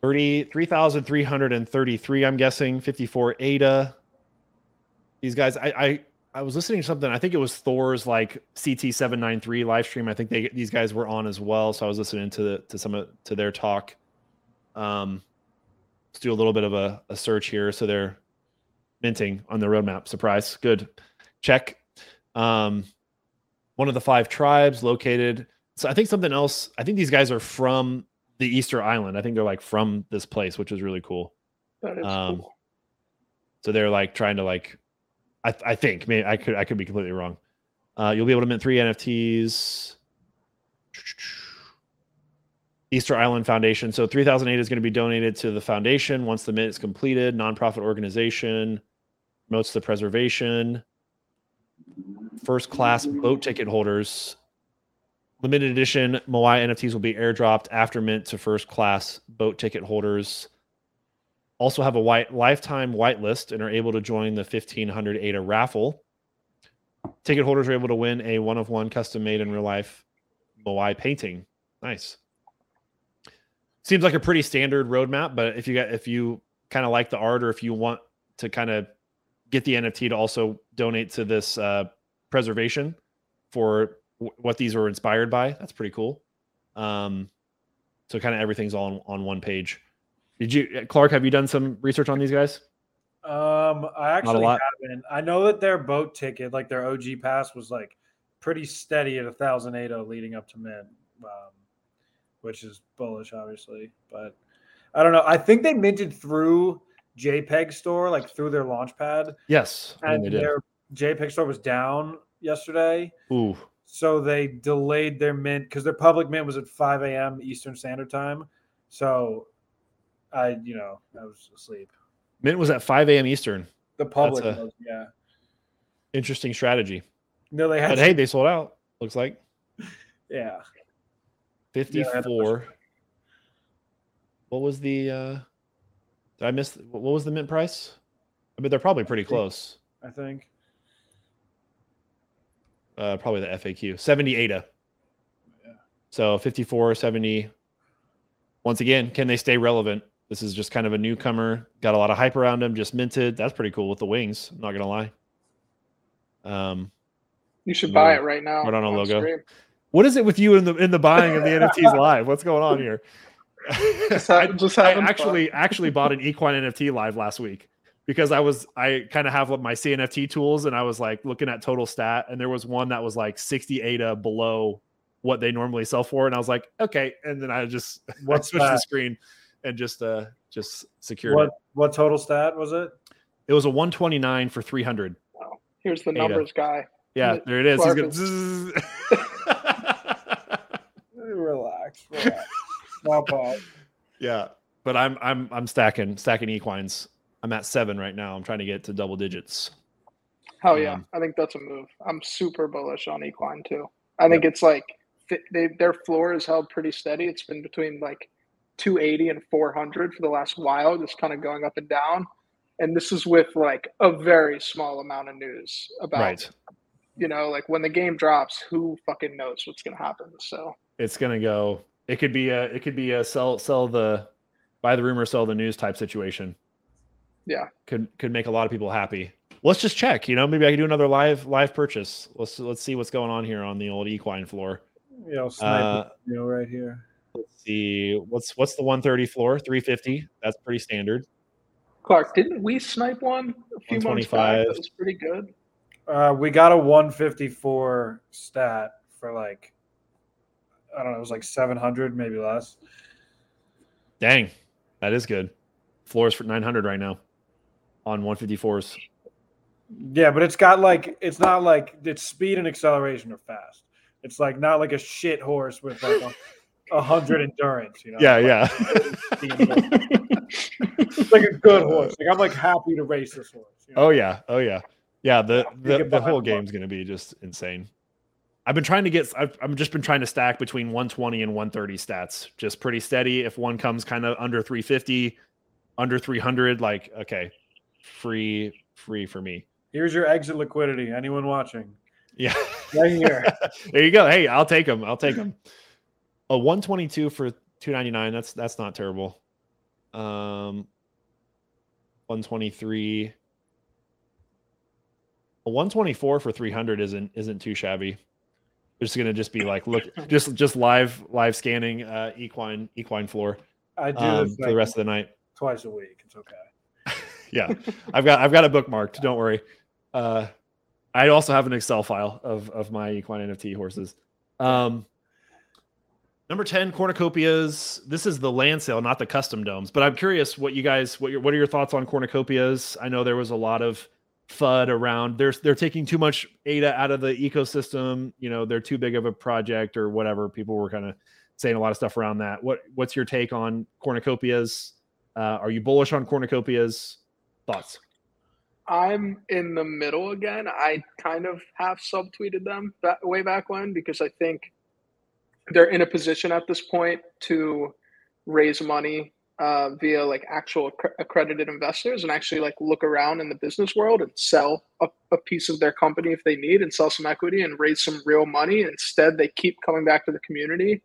three thousand three hundred thirty-three, I'm guessing, fifty-four A D A. These guys, I, I I was listening to something. I think it was Thor's like C T seven ninety-three live stream. I think they these guys were on as well. So I was listening to the, to some of to their talk. Um, let's do a little bit of a, a search here. So they're minting on the roadmap. Surprise. Good. Check. Um, one of the five tribes located. So I think something else. I think these guys are from the Easter Island. I think they're like from this place, which is really cool. That is um, cool. So they're like trying to like, I, I think maybe I could, I could be completely wrong. Uh, you'll be able to mint three N F Ts. Easter Island Foundation. So three thousand eight is going to be donated to the foundation. Once the mint is completed, nonprofit organization promotes the preservation. First class boat ticket holders. Limited edition Moai N F Ts will be airdropped after mint to first class boat ticket holders. Also have a white lifetime whitelist and are able to join the fifteen hundred A D A raffle. Ticket holders are able to win a one of one custom made in real life Moai painting Nice. Seems like a pretty standard roadmap, but if you got, if you kind of like the art, or if you want to kind of get the N F T to also donate to this uh, preservation for w what these were inspired by, that's pretty cool. Um, so kind of everything's all on, on one page. Did you, Clark, have you done some research on these guys? Um, I actually haven't. I know that their boat ticket, like their O G pass, was like pretty steady at one thousand eighty leading up to mid, um, which is bullish, obviously. But I don't know. I think they minted through JPEG store, like through their launch pad. Yes. And their JPEG store was down yesterday. Ooh. So they delayed their mint because their public mint was at five A M Eastern Standard Time. So I, you know, I was asleep. Mint was at five A M Eastern. The public a, was, yeah. Interesting strategy. No, they had. But to, hey, they sold out. Looks like. Yeah. fifty-four. Yeah, what was the? Uh, did I miss? What was the mint price? I mean, they're probably pretty I think, close. I think. Uh, probably the F A Q seventy A T A. Yeah. So fifty-four, seventy. Once again, can they stay relevant? This is just kind of a newcomer. Got a lot of hype around him. Just minted. That's pretty cool with the wings. I'm not gonna lie. Um, you should buy it right now. Put on a logo. Stream. What is it with you in the in the buying of the N F Ts live? What's going on here? Just have, just I, I actually fun. actually bought an Equine N F T live last week because I was I kind of have my C N F T tools, and I was like looking at total stat, and there was one that was like sixty A T A below what they normally sell for, and I was like, okay, and then I just what's switched the screen. And just uh, just secured what, it. What total stat was it? It was a one twenty-nine for three hundred. Wow. Here's the numbers A T A guy. Yeah, there it is. He's gonna is... relax, relax. Now pause. Yeah, but I'm I'm I'm stacking stacking Equines. I'm at seven right now. I'm trying to get to double digits. Hell yeah, um, I think that's a move. I'm super bullish on Equine too. I think yeah. it's like they their floor is held pretty steady. It's been between like two eighty and four hundred for the last while, just kind of going up and down, and this is with like a very small amount of news about right. you know, like when the game drops, who fucking knows what's gonna happen. So it's gonna go, it could be a it could be a sell sell the buy the rumor, sell the news type situation. Yeah, could could make a lot of people happy. Let's just check, you know, maybe I can do another live live purchase. Let's let's see what's going on here on the old Equine floor. Yeah, I'll snipe uh, it, you know, right here. Let's see. What's what's the one thirty floor? three fifty. That's pretty standard. Clark, didn't we snipe one a few months back? That was pretty good. Uh, we got a one fifty-four stat for like, I don't know, it was like seven hundred, maybe less. Dang, that is good. Floors for nine hundred right now on one fifty-fours. Yeah, but it's got like, it's not like its speed and acceleration are fast. It's like not like a shit horse with like. A, A hundred endurance, you know. Yeah, like, yeah. It's like a good horse. Like I'm like happy to race this horse. You know? Oh yeah, oh yeah, yeah. The the, the whole game's gonna be just insane. I've been trying to get. I've I've just been trying to stack between one twenty and one thirty stats, just pretty steady. If one comes kind of under three fifty, under three hundred, like okay, free free for me. Here's your exit liquidity. Anyone watching? Yeah, right here. There you go. Hey, I'll take them. I'll take them. A one twenty-two for two ninety-nine. That's that's not terrible. Um, one twenty-three. A one twenty-four for three hundred isn't isn't too shabby. It's gonna just be like look, just just live live scanning uh, equine equine floor. I do um, this for like the rest of the night. Twice a week. It's okay. Yeah, I've got I've got it bookmarked. Don't worry. Uh, I also have an Excel file of of my equine N F T horses. Um, Number ten, Cornucopias. This is the land sale, not the custom domes. But I'm curious what you guys, what your, what are your thoughts on Cornucopias? I know there was a lot of FUD around. They're, they're taking too much A T A out of the ecosystem. You know, they're too big of a project or whatever. People were kind of saying a lot of stuff around that. What What's your take on Cornucopias? Uh, are you bullish on Cornucopias? Thoughts? I'm in the middle again. I kind of half subtweeted them that way back when because I think they're in a position at this point to raise money uh, via like actual acc accredited investors and actually like look around in the business world and sell a, a piece of their company if they need and sell some equity and raise some real money. Instead, they keep coming back to the community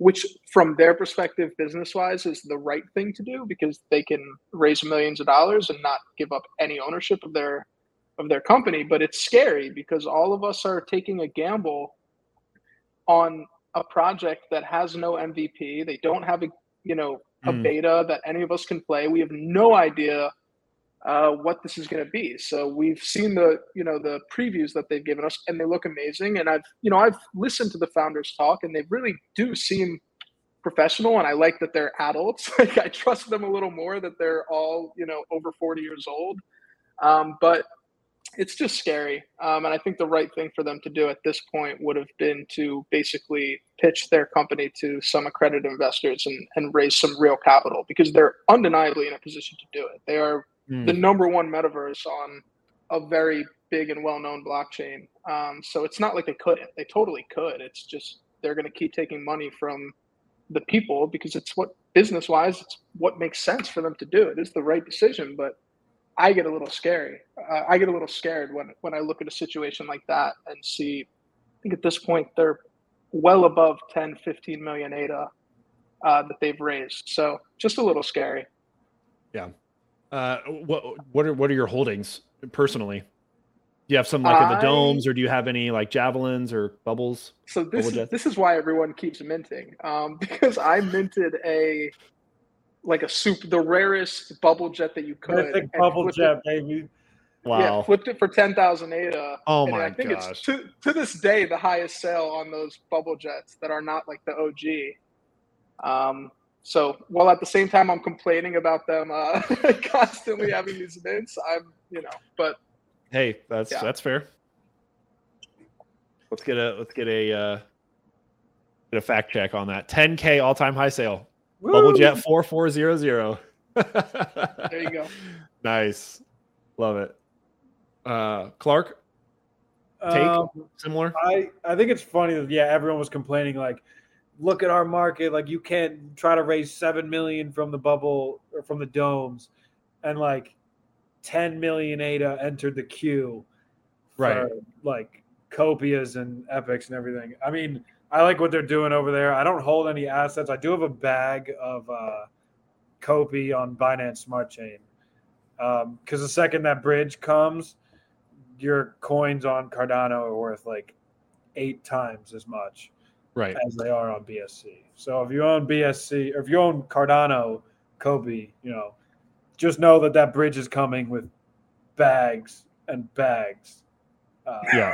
which from their perspective, business-wise, is the right thing to do because they can raise millions of dollars and not give up any ownership of their of their company. But it's scary because all of us are taking a gamble on a project that has no M V P. They don't have a you know a mm. beta that any of us can play. We have no idea uh, what this is going to be. So we've seen the you know the previews that they've given us, and they look amazing. And I've you know I've listened to the founders talk, and they really do seem professional. And I like that they're adults. Like I trust them a little more that they're all you know over forty years old. Um, but it's just scary. Um, and I think the right thing for them to do at this point would have been to basically pitch their company to some accredited investors and, and raise some real capital because they're undeniably in a position to do it. They are mm. the number one metaverse on a very big and well-known blockchain. Um, so it's not like they couldn't. They totally could. It's just they're going to keep taking money from the people because it's what business-wise, it's what makes sense for them to do. It is the right decision, but I get a little scary. Uh, I get a little scared when, when I look at a situation like that and see, I think at this point, they're well above ten, fifteen million A D A uh, that they've raised. So just a little scary. Yeah. Uh, what, what are, what are your holdings personally? Do you have some like I, in the domes or do you have any like javelins or bubbles? So this, Bubble is, this is why everyone keeps minting um, because I minted a, like a soup, the rarest bubble jet that you could. Mythic bubble jet, it, baby. Wow. Yeah, flipped it for ten thousand A D A. Oh my gosh. I think gosh. it's to, to this day the highest sale on those bubble jets that are not like the O G. Um, so while at the same time I'm complaining about them uh, constantly having these mints, I'm, you know, but. Hey, that's yeah. that's fair. Let's get a let's get a uh, get a fact check on that. ten K all-time high sale. Woo! Bubble Jet four four zero zero. There you go. Nice. Love it. Uh, Clark? Take? Um, similar? I, I think it's funny that, yeah, everyone was complaining, like, look at our market. Like, you can't try to raise seven million dollars from the bubble or from the domes. And, like, ten million A D A entered the queue. Right. For, like, Copias and Epics and everything. I mean – I like what they're doing over there. I don't hold any assets. I do have a bag of uh, Kopi on Binance Smart Chain because um, the second that bridge comes, your coins on Cardano are worth like eight times as much right. as they are on B S C. So if you own B S C or if you own Cardano Kopi, you know, just know that that bridge is coming with bags and bags. Uh, yeah.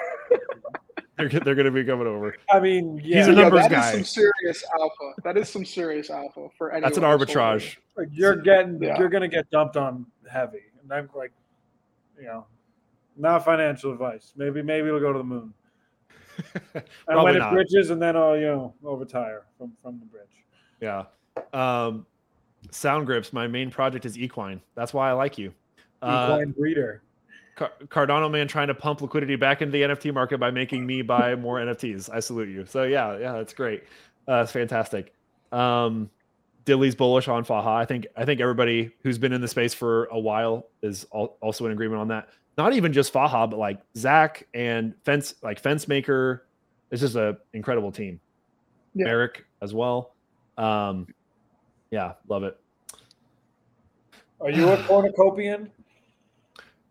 They're they're going to be coming over. I mean, yeah. He's a numbers yeah, that guy. That is some serious alpha. That is some serious alpha for anyone. That's an arbitrage. Like you're getting yeah. you're going to get dumped on heavy. And I'm like, you know, not financial advice. Maybe maybe we'll go to the moon. I went at bridges and then I'll, you know, I'll retire from, from the bridge. Yeah. Um, Sound Grips, my main project is Equine. That's why I like you. Equine uh, breeder. Cardano Man trying to pump liquidity back into the N F T market by making me buy more N F Ts. I salute you. So yeah, yeah, that's great. Uh, it's fantastic. Um, Dilly's bullish on Faha. I think I think everybody who's been in the space for a while is al- also in agreement on that. Not even just Faha, but like Zach and Fence, like Fence Maker. It's just an incredible team. Yeah. Eric as well. Um, yeah, love it. Are you a cornucopian?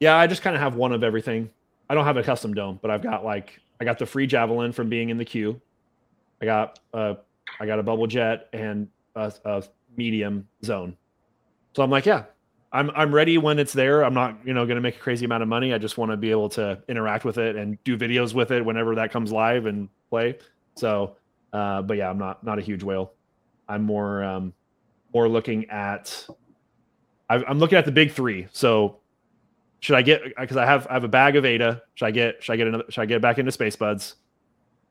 Yeah, I just kind of have one of everything. I don't have a custom dome, but I've got like I got the free javelin from being in the queue. I got uh, I got a bubble jet and a, a medium zone. So I'm like, yeah, I'm I'm ready when it's there. I'm not you know going to make a crazy amount of money. I just want to be able to interact with it and do videos with it whenever that comes live and play. So, uh, but yeah, I'm not not a huge whale. I'm more um, more looking at. I've, I'm looking at the big three. So. Should I get because I have I have a bag of A D A? Should I get should I get another should I get back into Space Buds?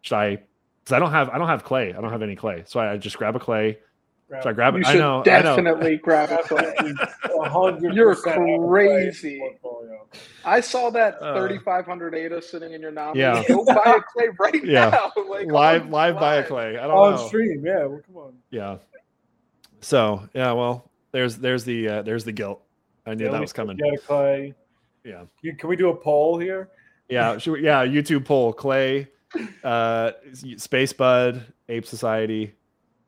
Should I because I don't have I don't have clay. I don't have any clay. So I, I just grab a clay. Grab should I grab it? I know. Definitely I know. Grab a clay. one hundred percent You're crazy. I saw that uh, thirty-five hundred A D A sitting in your nominee. Yeah. Go buy a clay right yeah. now. Like, live, live live buy a clay. I don't on know. On stream, yeah. Well, come on. Yeah. So yeah, well, there's there's the uh, there's the guilt. I knew yeah, that was coming. Get a clay. Yeah. Can we do a poll here? Yeah. Should we, yeah. YouTube poll. Clay, uh, Space Bud, Ape Society,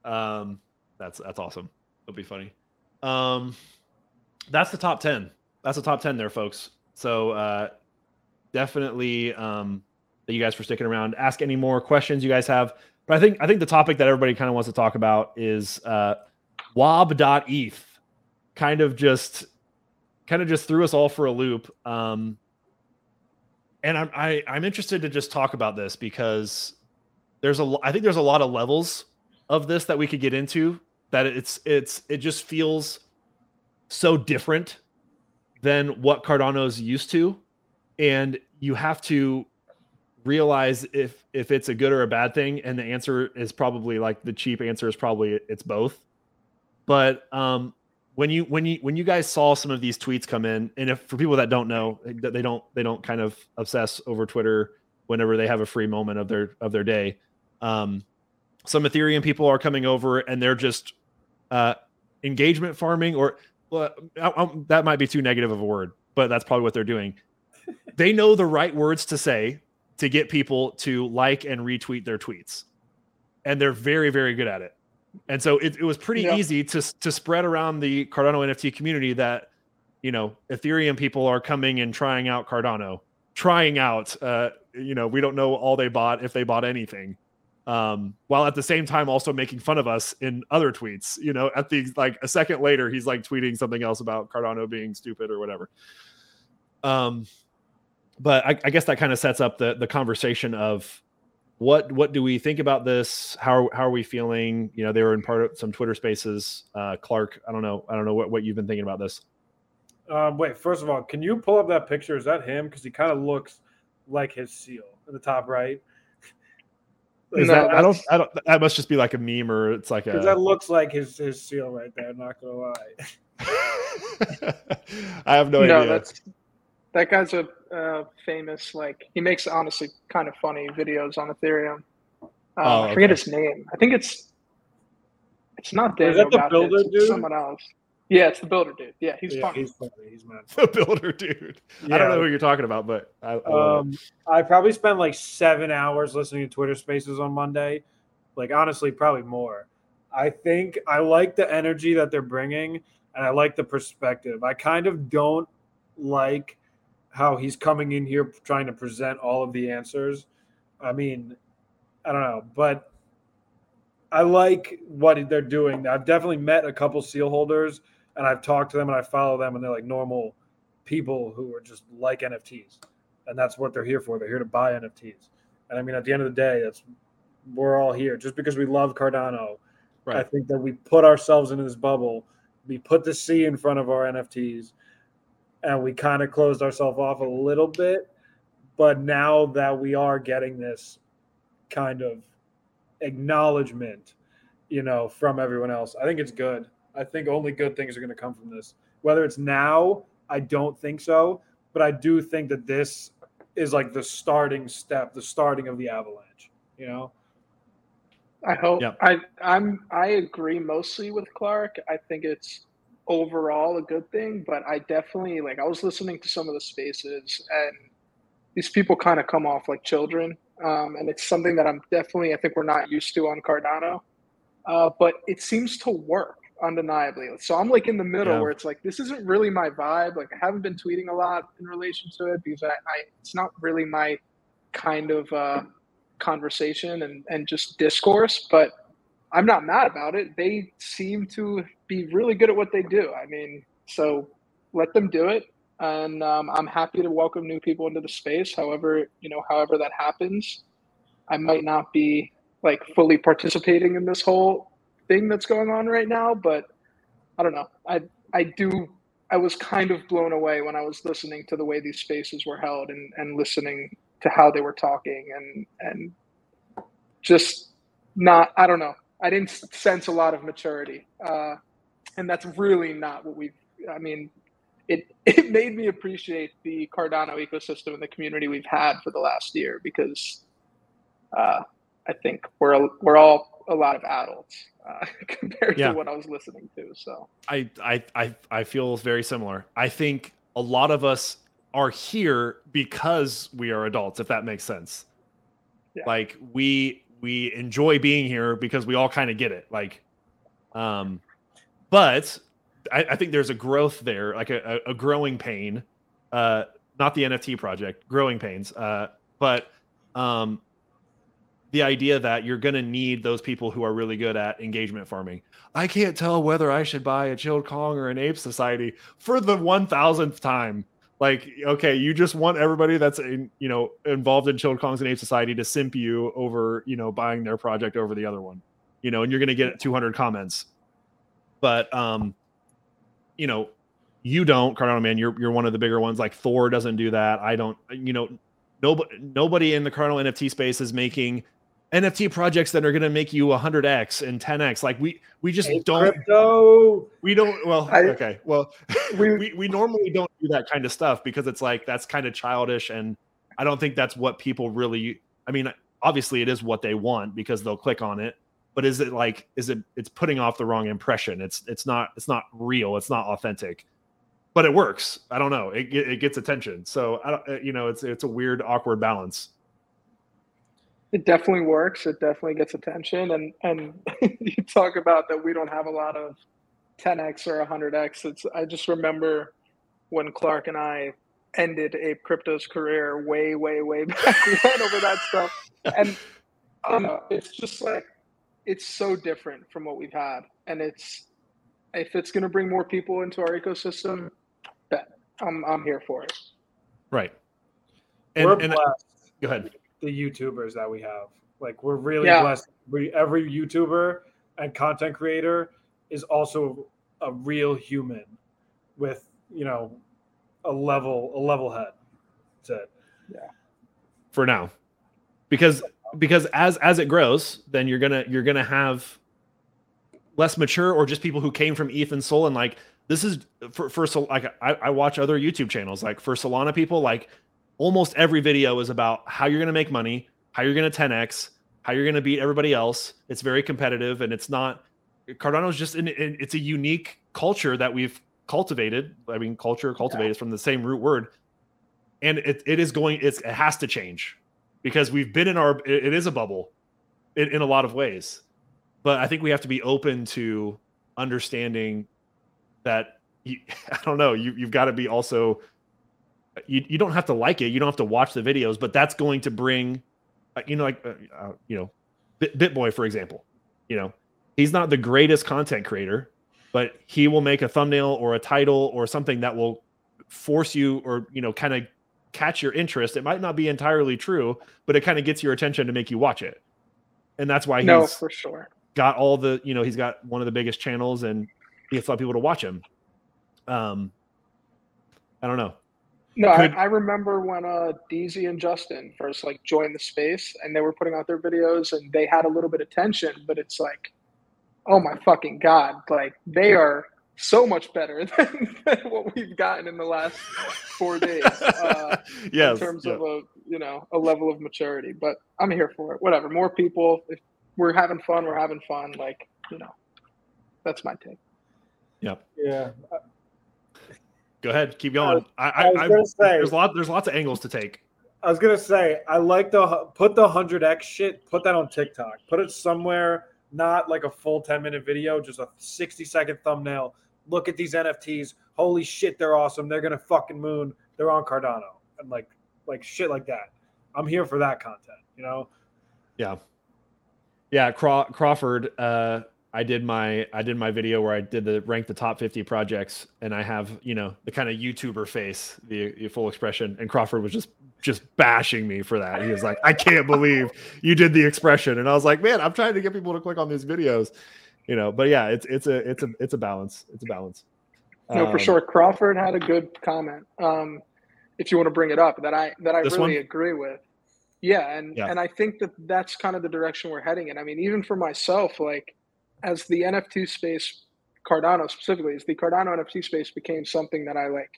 Um, that's that's awesome. It'll be funny. Um, that's the top ten. That's the top ten there, folks. So uh, definitely um, thank you guys for sticking around. Ask any more questions you guys have. But I think I think the topic that everybody kind of wants to talk about is uh, wob dot E T H. Kind of just, kind of just threw us all for a loop. Um, and I'm I, I'm interested to just talk about this because there's a I think there's a lot of levels of this that we could get into. That it's it's it just feels so different than what Cardano's used to, and you have to realize if if it's a good or a bad thing. And the answer is probably like the cheap answer is probably it's both, but um. When you when you when you guys saw some of these tweets come in, and if for people that don't know, they don't they don't kind of obsess over Twitter whenever they have a free moment of their of their day. Um, some Ethereum people are coming over and they're just uh, engagement farming, or well, I, I, that might be too negative of a word, but that's probably what they're doing. They know the right words to say to get people to like and retweet their tweets, and they're very very good at it. And so it, it was pretty yep. easy to to spread around the Cardano N F T community that, you know, Ethereum people are coming and trying out Cardano, trying out, uh, you know, we don't know all they bought, if they bought anything, um, while at the same time also making fun of us in other tweets. You know, at the like a second later, he's like tweeting something else about Cardano being stupid or whatever. Um, but I, I guess that kind of sets up the the conversation of. What what do we think about this? How how are we feeling? You know, they were in part of some Twitter spaces. Uh, Clark, I don't know. I don't know what, what you've been thinking about this. Um, wait, first of all, can you pull up that picture? Is that him? Because he kind of looks like his seal in the top right. Is no, that, I don't. I don't. That must just be like a meme, or it's like a. Because that looks like his his seal right there. I'm not gonna lie. I have no, no idea. No, that's. That guy's a uh, famous, like, he makes honestly kind of funny videos on Ethereum. Um, oh, okay. I forget his name. I think it's, it's not Dave. Is that the builder dude? It's someone else. Yeah, it's the builder dude. Yeah, he's yeah, funny. He's funny. He's mad funny. The builder dude. Yeah. I don't know who you're talking about, but I I, um, I probably spent like seven hours listening to Twitter Spaces on Monday. Like, honestly, probably more. I think I like the energy that they're bringing, and I like the perspective. I kind of don't like how he's coming in here trying to present all of the answers. I mean, I don't know, but I like what they're doing. I've definitely met a couple seal holders, and I've talked to them, and I follow them, and they're like normal people who are just like N F Ts, and that's what they're here for. They're here to buy N F Ts. And I mean, at the end of the day, that's we're all here just because we love Cardano. Right. I think that we put ourselves into this bubble. We put the C in front of our N F Ts. And we kind of closed ourselves off a little bit. But now that we are getting this kind of acknowledgement, you know, from everyone else, I think it's good. I think only good things are going to come from this. Whether it's now, I don't think so. But I do think that this is like the starting step, the starting of the avalanche, you know? I hope. Yeah. I, I'm, I agree mostly with Clark. I think it's overall a good thing, but I definitely, like, I was listening to some of the spaces, and these people kind of come off like children, um, and it's something that I'm definitely, I think we're not used to on Cardano, uh, but it seems to work undeniably. So I'm like in the middle yeah. where it's like, this isn't really my vibe. Like, I haven't been tweeting a lot in relation to it because I, I it's not really my kind of uh, conversation and, and just discourse, but I'm not mad about it. They seem to be really good at what they do. I mean, so let them do it. And um, I'm happy to welcome new people into the space. However, you know, however that happens, I might not be like fully participating in this whole thing that's going on right now, but I don't know. I, I do. I was kind of blown away when I was listening to the way these spaces were held and, and listening to how they were talking and, and just not, I don't know. I didn't sense a lot of maturity, uh, and that's really not what we've, I mean, it it made me appreciate the Cardano ecosystem and the community we've had for the last year, because uh, I think we're we're all a lot of adults uh, compared yeah. to what I was listening to. So I, I, I, I feel very similar. I think a lot of us are here because we are adults, if that makes sense. Yeah. Like we... we enjoy being here because we all kind of get it. Like, um, but I, I think there's a growth there, like a, a growing pain, uh, not the N F T project, growing pains. Uh, but, um, the idea that you're going to need those people who are really good at engagement farming. I can't tell whether I should buy a Chilled Kong or an Ape Society for the one thousandth time. Like, okay, you just want everybody that's in, you know, involved in Chilled Kongs and Ape Society to simp you over, you know, buying their project over the other one, you know, and you're going to get two hundred comments. But, um, you know, you don't, Cardano Man, you're, you're one of the bigger ones. Like Thor doesn't do that. I don't, you know, nobody, nobody in the Cardano N F T space is making N F T projects that are going to make you one hundred x and ten x. Like we we just hey, don't crypto. we don't well I, okay well we, we we normally don't do that kind of stuff because it's like that's kind of childish, and I don't think that's what people really, I mean, obviously it is what they want because they'll click on it, but is it like is it it's putting off the wrong impression. It's it's not it's not real, it's not authentic, but it works. I don't know, it it gets attention. So I don't, you know, it's it's a weird awkward balance. It definitely works. It definitely gets attention. And and you talk about that we don't have a lot of ten x or one hundred x. It's, I just remember when Clark and I ended Ape Crypto's career way, way, way back. We went over that stuff. And um, it's just like, it's so different from what we've had. And it's, if it's going to bring more people into our ecosystem, I'm, I'm here for it. Right. And, We're and, blessed. Go ahead. The YouTubers that we have, like, we're really yeah. blessed. We, every YouTuber and content creator is also a real human with, you know, a level, a level head. That's it. Yeah. For now, because because as as it grows, then you're gonna you're gonna have less mature or just people who came from E T H and Sol, and like this is for for like I, I watch other YouTube channels, like for Solana people, like. Almost every video is about how you're going to make money, how you're going to ten x, how you're going to beat everybody else. It's very competitive, and it's not. Cardano's just in, in, it's a unique culture that we've cultivated. I mean, culture cultivated yeah. is from the same root word, and it it is going. It's, it has to change because we've been in our. It, it is a bubble, in, in a lot of ways, but I think we have to be open to understanding that. You, I don't know. You you've got to be also. You you don't have to like it. You don't have to watch the videos, but that's going to bring, you know, like, uh, you know, Bit, BitBoy, for example, you know, he's not the greatest content creator, but he will make a thumbnail or a title or something that will force you or, you know, kind of catch your interest. It might not be entirely true, but it kind of gets your attention to make you watch it. And that's why he's no, for sure. got all the, you know, he's got one of the biggest channels and he gets a lot of people to watch him. Um, I don't know. No, I, I remember when uh, D Z and Justin first like joined the space, and they were putting out their videos, and they had a little bit of tension, but it's like, oh my fucking god, like they are so much better than, than what we've gotten in the last four days. Uh, yes, in terms yeah. of a you know a level of maturity, but I'm here for it. Whatever, more people. If we're having fun, we're having fun. Like you know, that's my take. Yep. Yeah. Yeah. Go ahead, keep going. I, I, I was I, say, there's lot, there's lots of angles to take. I was gonna say, I like the put the one hundred x shit. Put that on TikTok. Put it somewhere, not like a full ten minute video, just a sixty second thumbnail. Look at these N F Ts. Holy shit, they're awesome. They're gonna fucking moon. They're on Cardano and like like shit like that. I'm here for that content, you know. Yeah, yeah. Craw- Crawford. Uh, I did my I did my video where I did the rank the top fifty projects, and I have you know the kind of YouTuber face, the, the full expression, and Crawford was just just bashing me for that. He was like, I can't believe you did the expression, and I was like, man, I'm trying to get people to click on these videos, you know. But yeah, it's it's a it's a it's a balance. It's a balance. No, um, for sure. Crawford had a good comment. Um, if you want to bring it up, that I that I really one? agree with. Yeah, and yeah. and I think that that's kind of the direction we're heading in. I mean, even for myself, like. As the N F T space, Cardano specifically, as the Cardano N F T space became something that I like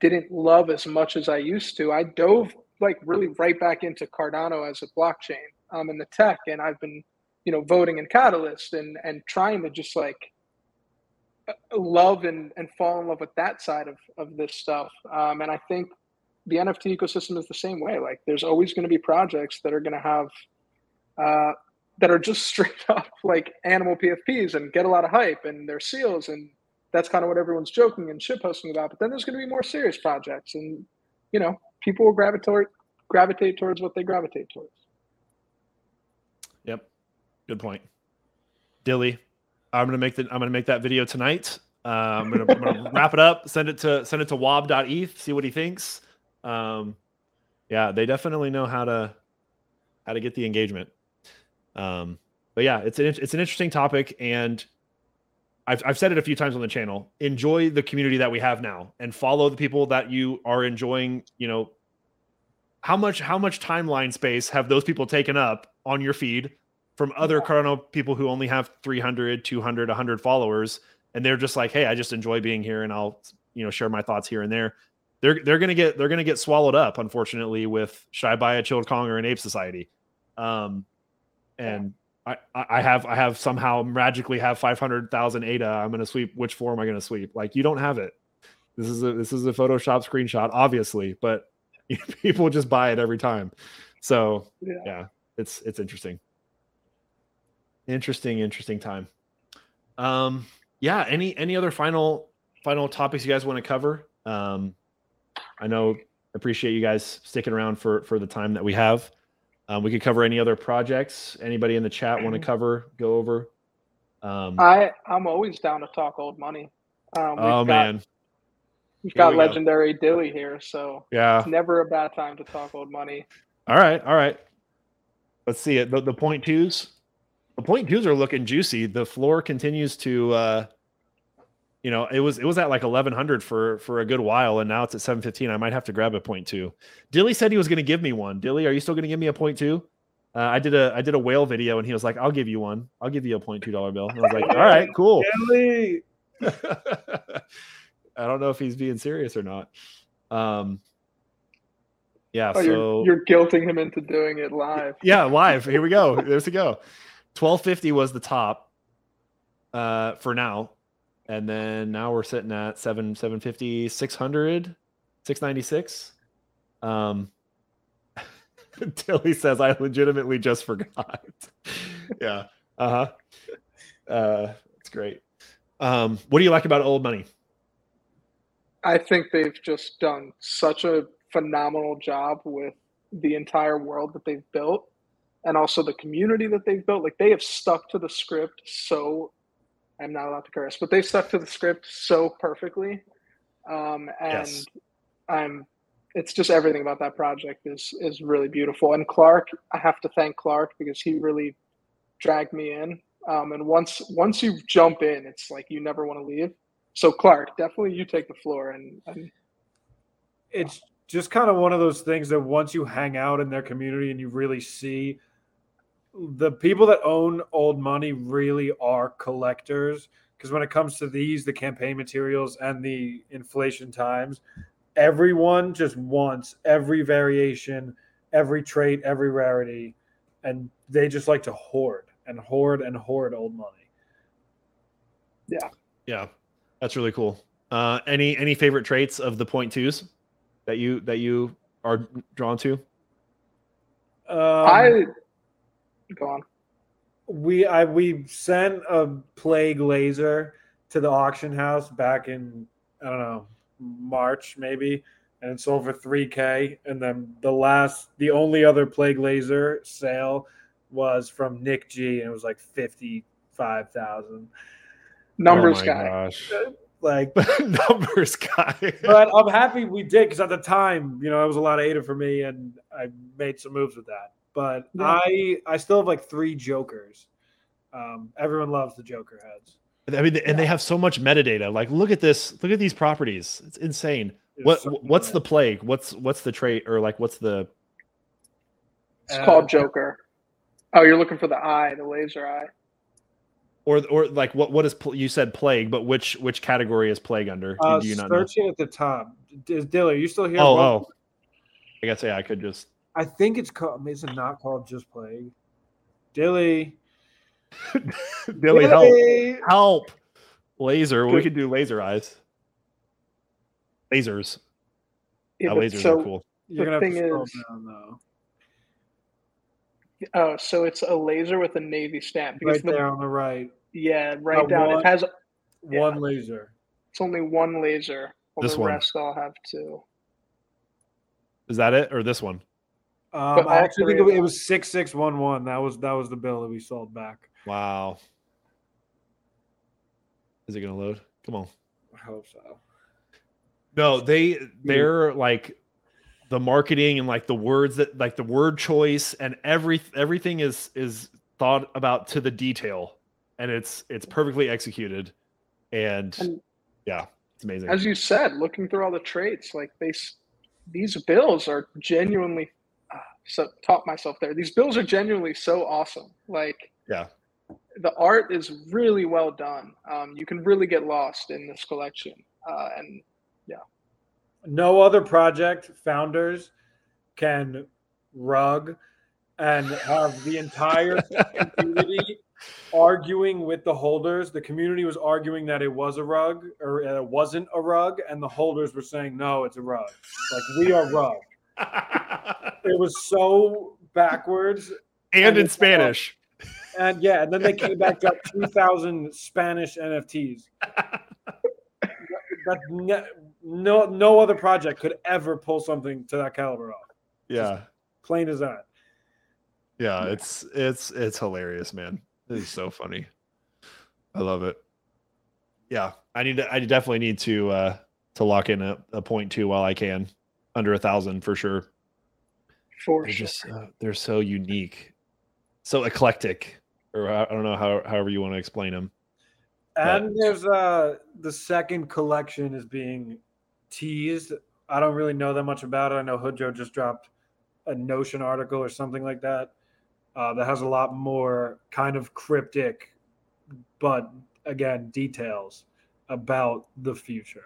didn't love as much as I used to, I dove like really right back into Cardano as a blockchain um, and the tech. And I've been, you know, voting in Catalyst and, and trying to just like love and, and fall in love with that side of, of this stuff. Um, and I think the N F T ecosystem is the same way. Like there's always going to be projects that are going to have uh, that are just straight up like animal P F Ps and get a lot of hype, and they're seals, and that's kind of what everyone's joking and shitposting about. But then there's going to be more serious projects, and you know, people will gravitate gravitate towards what they gravitate towards. Yep, good point, Dilly. I'm gonna make that. I'm gonna make that video tonight. Um, I'm gonna, I'm gonna wrap it up. Send it to send it to wob dot e t h. See what he thinks. Um, yeah, they definitely know how to how to get the engagement. Um, but yeah, it's an it's an interesting topic, and I've I've said it a few times on the channel. Enjoy the community that we have now, and follow the people that you are enjoying. You know, how much how much timeline space have those people taken up on your feed from other Cardano people who only have three hundred, two hundred, one hundred followers, and they're just like, hey, I just enjoy being here, and I'll, you know, share my thoughts here and there. They're they're gonna get they're gonna get swallowed up, unfortunately, with should I buy a Chilled Kong or an Ape Society? Um, and yeah. I I have I have somehow magically have five hundred thousand A D A. I'm gonna sweep. Which floor am I gonna sweep? Like, you don't have it. This is a this is a Photoshop screenshot, obviously, but people just buy it every time. So yeah, yeah it's it's interesting. Interesting, interesting time. Um, yeah. Any any other final final topics you guys want to cover? Um, I know, appreciate you guys sticking around for for the time that we have. Um, we could cover any other projects. Anybody in the chat want to cover? Go over. Um, I I'm always down to talk old money. Um, oh got, man, we've here got we legendary go. Dilly here, so yeah, it's never a bad time to talk old money. All right, all right. Let's see it. The, the point twos. The point twos are looking juicy. The floor continues to, uh, you know, it was it was at like eleven hundred for for a good while, and now it's at seven fifteen. I might have to grab a point two. Dilly said he was going to give me one. Dilly, are you still going to give me a point two? Uh, I did a I did a whale video, and he was like, "I'll give you one. I'll give you a point two dollar bill." And I was like, "All right, cool." Dilly, I don't know if he's being serious or not. Um, yeah, oh, so you're, you're guilting him into doing it live. Yeah, live. Here we go. There's the go. twelve fifty was the top uh, for now, and then now we're sitting at seven seven fifty, six hundred, six ninety-six. Um, Tilly says, "I legitimately just forgot." Yeah, uh huh. Uh, it's great. Um, what do you like about old money? I think they've just done such a phenomenal job with the entire world that they've built. And also the community that they've built, like they have stuck to the script so, I'm not allowed to curse, but they stuck to the script so perfectly. Um, and yes. I'm, it's just everything about that project is is really beautiful. And Clark, I have to thank Clark because he really dragged me in. Um, and once once you jump in, it's like you never want to leave. So Clark, definitely you take the floor. And, and it's just kind of one of those things that once you hang out in their community and you really see. The people that own old money really are collectors, because when it comes to these, the campaign materials and the inflation times, everyone just wants every variation, every trait, every rarity, and they just like to hoard and hoard and hoard old money. Yeah. Yeah, that's really cool. Uh, any any favorite traits of the point twos that you that you are drawn to? Um, I... Go on. We I we sent a plague laser to the auction house back in, I don't know, March maybe, and it's over three K. And then the last, the only other plague laser sale was from Nick G, and it was like fifty-five thousand. Numbers oh guy. Gosh. Like numbers guy. But I'm happy we did, because at the time, you know, it was a lot of A D A for me, and I made some moves with that. But yeah. I I still have like three jokers. Um, everyone loves the joker heads. I mean, and yeah. They have so much metadata. Like, look at this. Look at these properties. It's insane. It what so what's bad. The plague? What's what's the trait, or like what's the? It's uh, called Joker. Oh, you're looking for the eye, the laser eye. Or or like what what is pl- you said plague, but which which category is plague under? Uh, Do you not searching know? At the top. Is Dilly? Are you still here? Oh oh. I guess yeah. I could just. I think it's called. Is it not called just plague? Dilly, Dilly, Dilly, help, help! Laser. We could do laser eyes. Lasers. Yeah, yeah, lasers so are cool. You're gonna have to scroll down though. Oh, so it's a laser with a navy stamp. Right the, there on the right. Yeah, right uh, down. One, it has one yeah. laser. It's only one laser. Well, this the one. Rest I'll have two. Is that it, or this one? Um, I actually think it was six six one one. That was that was the bill that we sold back. Wow. Is it gonna load? Come on. I hope so. No, they they're like the marketing and like the words that like the word choice and every everything is is thought about to the detail, and it's it's perfectly executed, and, and yeah, it's amazing. As you said, looking through all the traits, like they these bills are genuinely. So taught myself there. These bills are genuinely so awesome. Like, yeah, the art is really well done. Um, you can really get lost in this collection. Uh, and yeah, no other project founders can rug and have the entire community arguing with the holders. The community was arguing that it was a rug or it wasn't a rug, and the holders were saying no, it's a rug. Like we are rug. It was so backwards and, and in Spanish, up. and yeah, and then they came back up two thousand Spanish N F Ts. That ne- no, no other project could ever pull something to that caliber off. Yeah, just plain as that. Yeah, yeah, it's it's it's hilarious, man. It's so funny. I love it. Yeah, I need to. I definitely need to uh, to lock in a, a point two while I can. Under a thousand for sure. For they're sure. Just, uh, they're so unique, so eclectic, or I don't know how however you want to explain them. And but. There's uh, the second collection is being teased. I don't really know that much about it. I know Hoodjo just dropped a Notion article or something like that uh, that has a lot more kind of cryptic, but again, details about the future.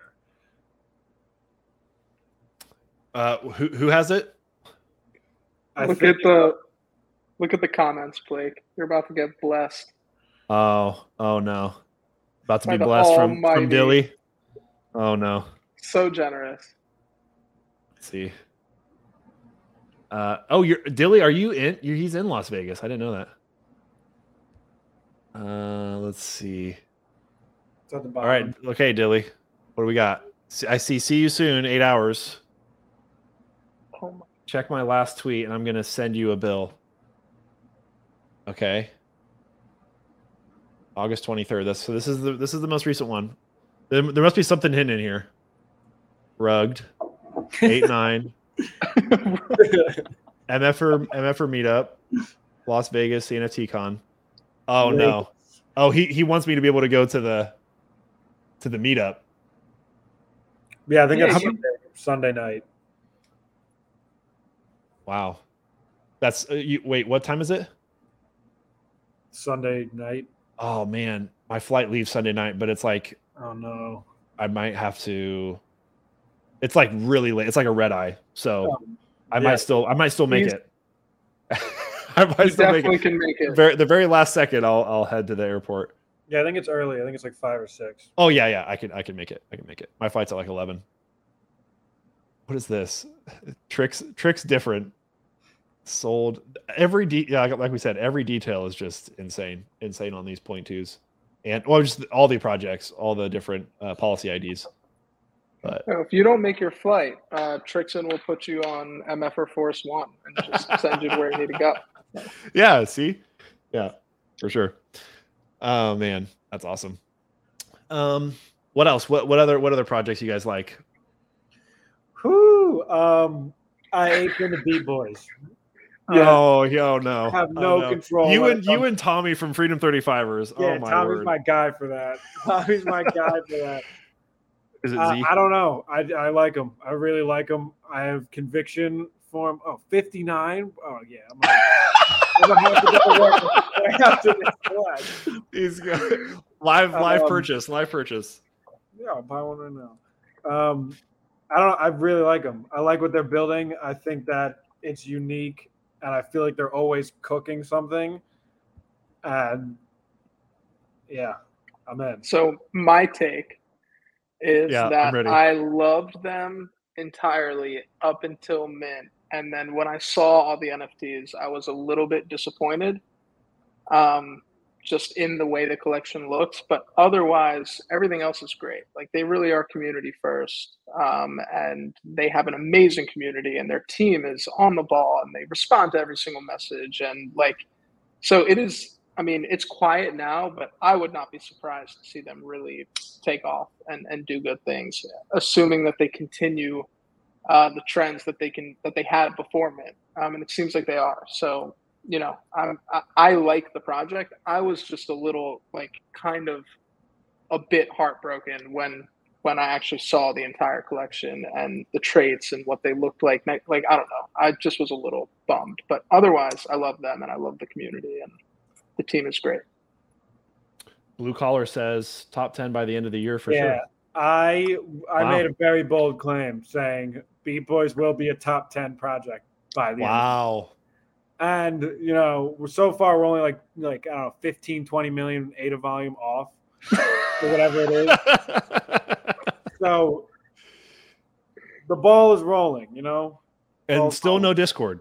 Uh, who who has it? I look think... at the look at the comments, Blake. You're about to get blessed. Oh, oh no! About to By be blessed from, from Dilly. Oh no! So generous. Let's see. Uh, oh, you're Dilly. Are you in? You're, he's in Las Vegas. I didn't know that. Uh, let's see. It's at the bottom. All right. Okay, Dilly. What do we got? I see. See you soon. Eight hours. Check my last tweet, and I'm going to send you a bill. Okay. August twenty-third. That's, so this is the this is the most recent one. There, there must be something hidden in here. Rugged. eight nine. M F R, M F R meetup. Las Vegas C N F T Con. Oh, no. Oh, he, he wants me to be able to go to the to the meetup. Yeah, I think it's yeah, Sunday night. Wow, that's uh, you, wait. What time is it? Sunday night. Oh man, my flight leaves Sunday night, but it's like oh no, I might have to. It's like really late. It's like a red eye, so um, I yeah. might still, I might still make He's, it. I might you still make it. Can make it. Very, the very last second, I'll I'll head to the airport. Yeah, I think it's early. I think it's like five or six. Oh yeah, yeah. I can I can make it. I can make it. My flight's at like eleven. What is this? Tricks tricks different. Sold every de- yeah, like we said, every detail is just insane, insane on these point twos, and well, just all the projects, all the different uh, policy I Ds. But so if you don't make your flight, uh, Trixon will put you on M F or Force One and just send you to where you need to go. Yeah, see, yeah, for sure. Oh man, that's awesome. Um, what else? What what other what other projects you guys like? Whoo, um, I aped in the B-Boys. Yeah. Oh, yo, no. I have no, oh, no. control. You and you and Tommy from Freedom thirty-fivers. Yeah, oh, my Tommy's word. my guy for that. Tommy's my guy for that. Is it uh, Z? I don't know. I, I like him. I really like him. I have conviction for him. Oh, fifty-nine? Oh, yeah. I'm like, I'm gonna have to get to work after this. He's good. Live, live um, purchase. Live purchase. Yeah, I'll buy one right now. Um, I don't know. I really like them. I like what they're building. I think that it's unique. And I feel like they're always cooking something. And yeah, I'm in. So my take is yeah, that I loved them entirely up until mint. And then when I saw all the N F Ts, I was a little bit disappointed um, just in the way the collection looks. But otherwise, everything else is great. Like, they really are community first. Um, and they have an amazing community, and their team is on the ball, and they respond to every single message. And like, so it is, I mean, it's quiet now, but I would not be surprised to see them really take off and, and do good things, assuming that they continue uh, the trends that they can, that they had before Mint. Um, and it seems like they are. So, you know, I'm, I, I like the project. I was just a little, like, kind of a bit heartbroken when, when I actually saw the entire collection and the traits and what they looked like. Like, I don't know. I just was a little bummed, but otherwise I love them and I love the community, and the team is great. Blue Collar says top ten by the end of the year for yeah, sure. I I wow. made a very bold claim saying B-Boys will be a top ten project by the wow. end. Wow. And, you know, we're so far we're only like like I don't know fifteen, twenty million A D A volume off or whatever it is. So the ball is rolling, you know. And ball still ball. No Discord.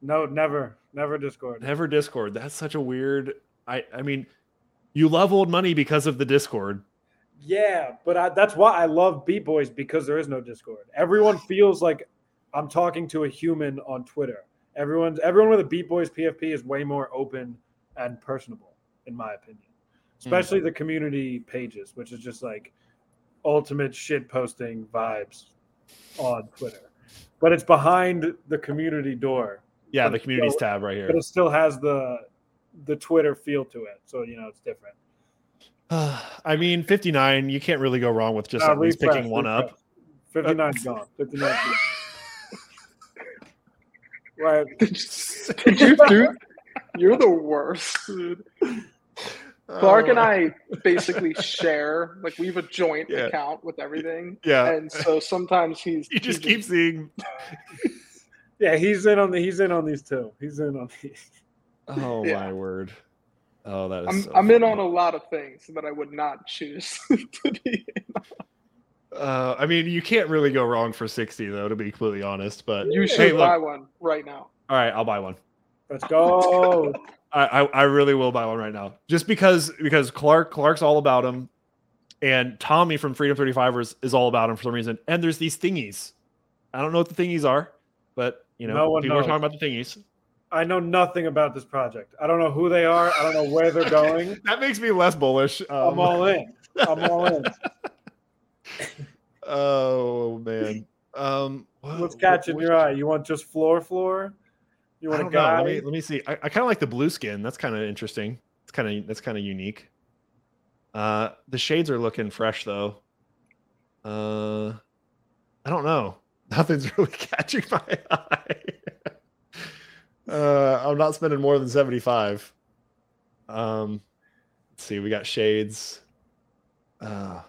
No, never. Never Discord. Never Discord. That's such a weird. I, I mean, you love Old Money because of the Discord. Yeah, but I, that's why I love B-Boys, because there is no Discord. Everyone feels like I'm talking to a human on Twitter. Everyone's everyone with a B-Boys P F P is way more open and personable, in my opinion. Especially mm-hmm. the community pages, which is just like ultimate shit posting vibes on Twitter. But it's behind the community door. Yeah, the communities still, tab right here. But it still has the the Twitter feel to it. So, you know, it's different. Uh, I mean, fifty-nine, you can't really go wrong with just uh, at least refresh, picking refresh. one up. fifty-nine's gone. fifty-nine's gone. Right. Did you do? You're the worst, dude. Clark and I basically share, like, we have a joint yeah. account with everything. Yeah. And so sometimes he's... You just he keep just, seeing... Yeah, he's in on the he's in on these too. He's in on these. Oh yeah. My word! Oh, that is. I'm, so I'm funny. in on a lot of things that I would not choose to be in on. Uh, I mean, you can't really go wrong for sixty though, to be completely honest. But you should hey, buy look. one right now. All right, I'll buy one. Let's go. I, I I really will buy one right now, just because because Clark Clark's all about him, and Tommy from Freedom thirty-fivers is all about him for some reason. And there's these thingies. I don't know what the thingies are, but. You know, no one people knows. Are talking about the thingies. I know nothing about this project. I don't know who they are. I don't know where they're going. That makes me less bullish. Um, I'm all in. I'm all in. Oh, man. Um, What's catching what, your what, eye? You want just floor floor? You want a guy? Let me, let me see. I, I kind of like the blue skin. That's kind of interesting. It's kind of That's kind of unique. Uh, the shades are looking fresh, though. Uh, I don't know. Nothing's really catching my eye. uh, I'm not spending more than seventy-five. Um, let's see, we got shades. Uh,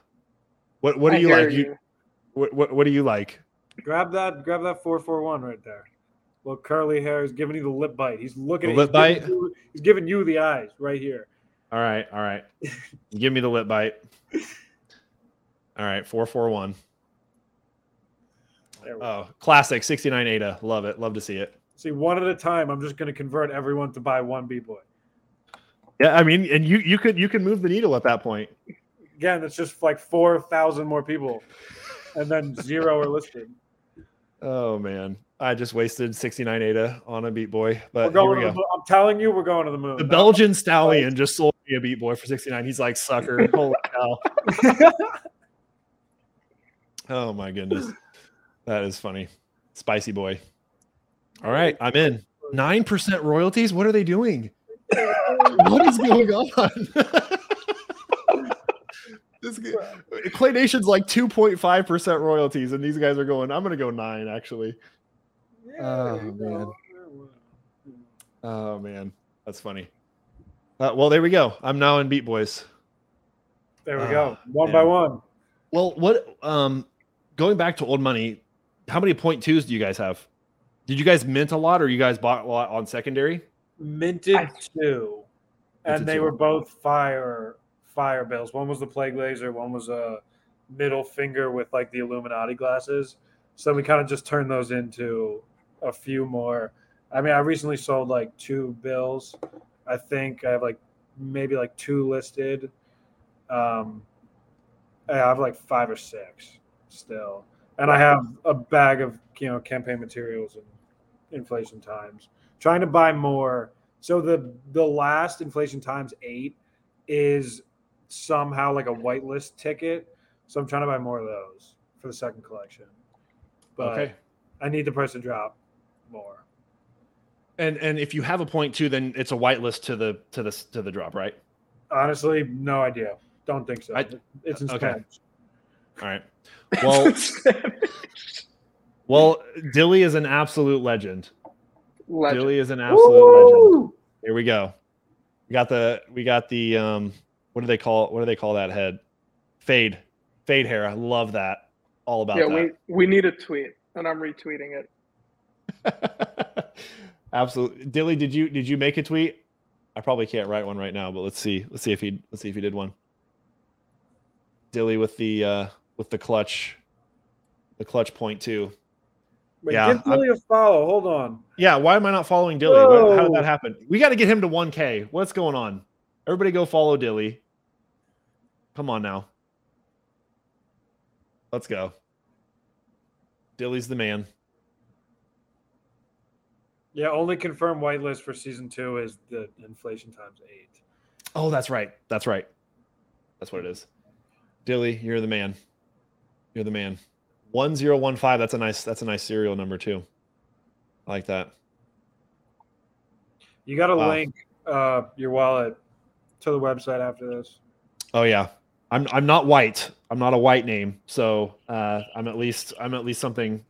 what what do you like? You. You, what, what what do you like? Grab that, grab that four four one right there. Little curly hair is giving you the lip bite. He's looking the at lip he's bite. Giving you, he's giving you the eyes right here. All right, all right. Give me the lip bite. All right, four four one. Oh, classic sixty-nine A D A. Love it. Love to see it. See, one at a time. I'm just going to convert everyone to buy one B-Boy. Yeah, I mean, and you you could you can move the needle at that point. Again, it's just like four thousand more people, and then zero are listed. Oh man, I just wasted sixty-nine A D A on a B-Boy. But we're going here we to go. the, I'm telling you, we're going to the moon. The Belgian stallion right. just sold me a B-Boy for sixty-nine. He's like, sucker. Holy cow! Oh my goodness. That is funny. Spicy boy. All right, I'm in. nine percent royalties? What are they doing? What is going on? This Clay Nation's like two point five percent royalties, and these guys are going, I'm going to go nine, actually. Yeah, oh, man. Oh, man. That's funny. Uh, well, there we go. I'm now in Beat Boys. There we uh, go. One man. by one. Well, what um, going back to Old Money, how many point twos do you guys have? Did you guys mint a lot, or you guys bought a lot on secondary? Minted I, two, and minted they two. were both fire fire bills. One was the plague laser, one was a middle finger with like the Illuminati glasses. So we kind of just turned those into a few more. I mean, I recently sold like two bills. I think I have like maybe like two listed. Um, I have like five or six still. And I have a bag of, you know, campaign materials and inflation times. Trying to buy more. So the the last inflation times eight is somehow like a whitelist ticket. So I'm trying to buy more of those for the second collection. But okay. I need the price to drop more. And and if you have a point too, then it's a whitelist to the to the to the drop, right? Honestly, no idea. Don't think so. I, it's in Spanish. Okay. All right. Well, well, Dilly is an absolute legend. legend. Dilly is an absolute Woo! legend. Here we go. We got the we got the um what do they call what do they call that head? Fade. Fade hair. I love that. All about yeah, that. Yeah, we, we need a tweet and I'm retweeting it. Absolutely. Dilly, did you did you make a tweet? I probably can't write one right now, but let's see. Let's see if he let's see if he did one. Dilly with the uh, with the clutch, the clutch point two. Wait, yeah, give Dilly I'm, a follow. Hold on. Yeah, why am I not following Dilly? Whoa. How did that happen? We got to get him to one K. What's going on? Everybody, go follow Dilly. Come on now. Let's go. Dilly's the man. Yeah, only confirmed whitelist for season two is the inflation times eight. Oh, that's right. That's right. That's what it is. Dilly, you're the man. You're the man. One zero one five. That's a nice. That's a nice serial number too. I like that. You got to wow. link uh, your wallet to the website after this. Oh yeah, I'm. I'm not white. I'm not a white name. So uh, I'm at least. I'm at least something.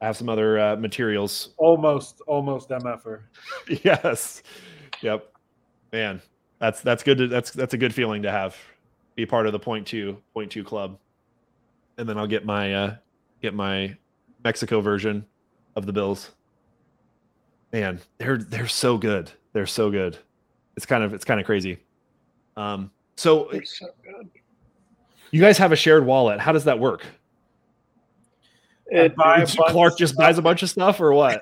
I have some other uh, materials. Almost, almost M F-er. Yes. Yep. Man, that's that's good. To, that's that's a good feeling to have. Be part of the point two, point two club, and then I'll get my uh, get my Mexico version of the bills. Man, they're they're so good. They're so good. It's kind of it's kind of crazy. Um. So, so good. You guys have a shared wallet. How does that work? It, buy Clark just buys a bunch of stuff or what?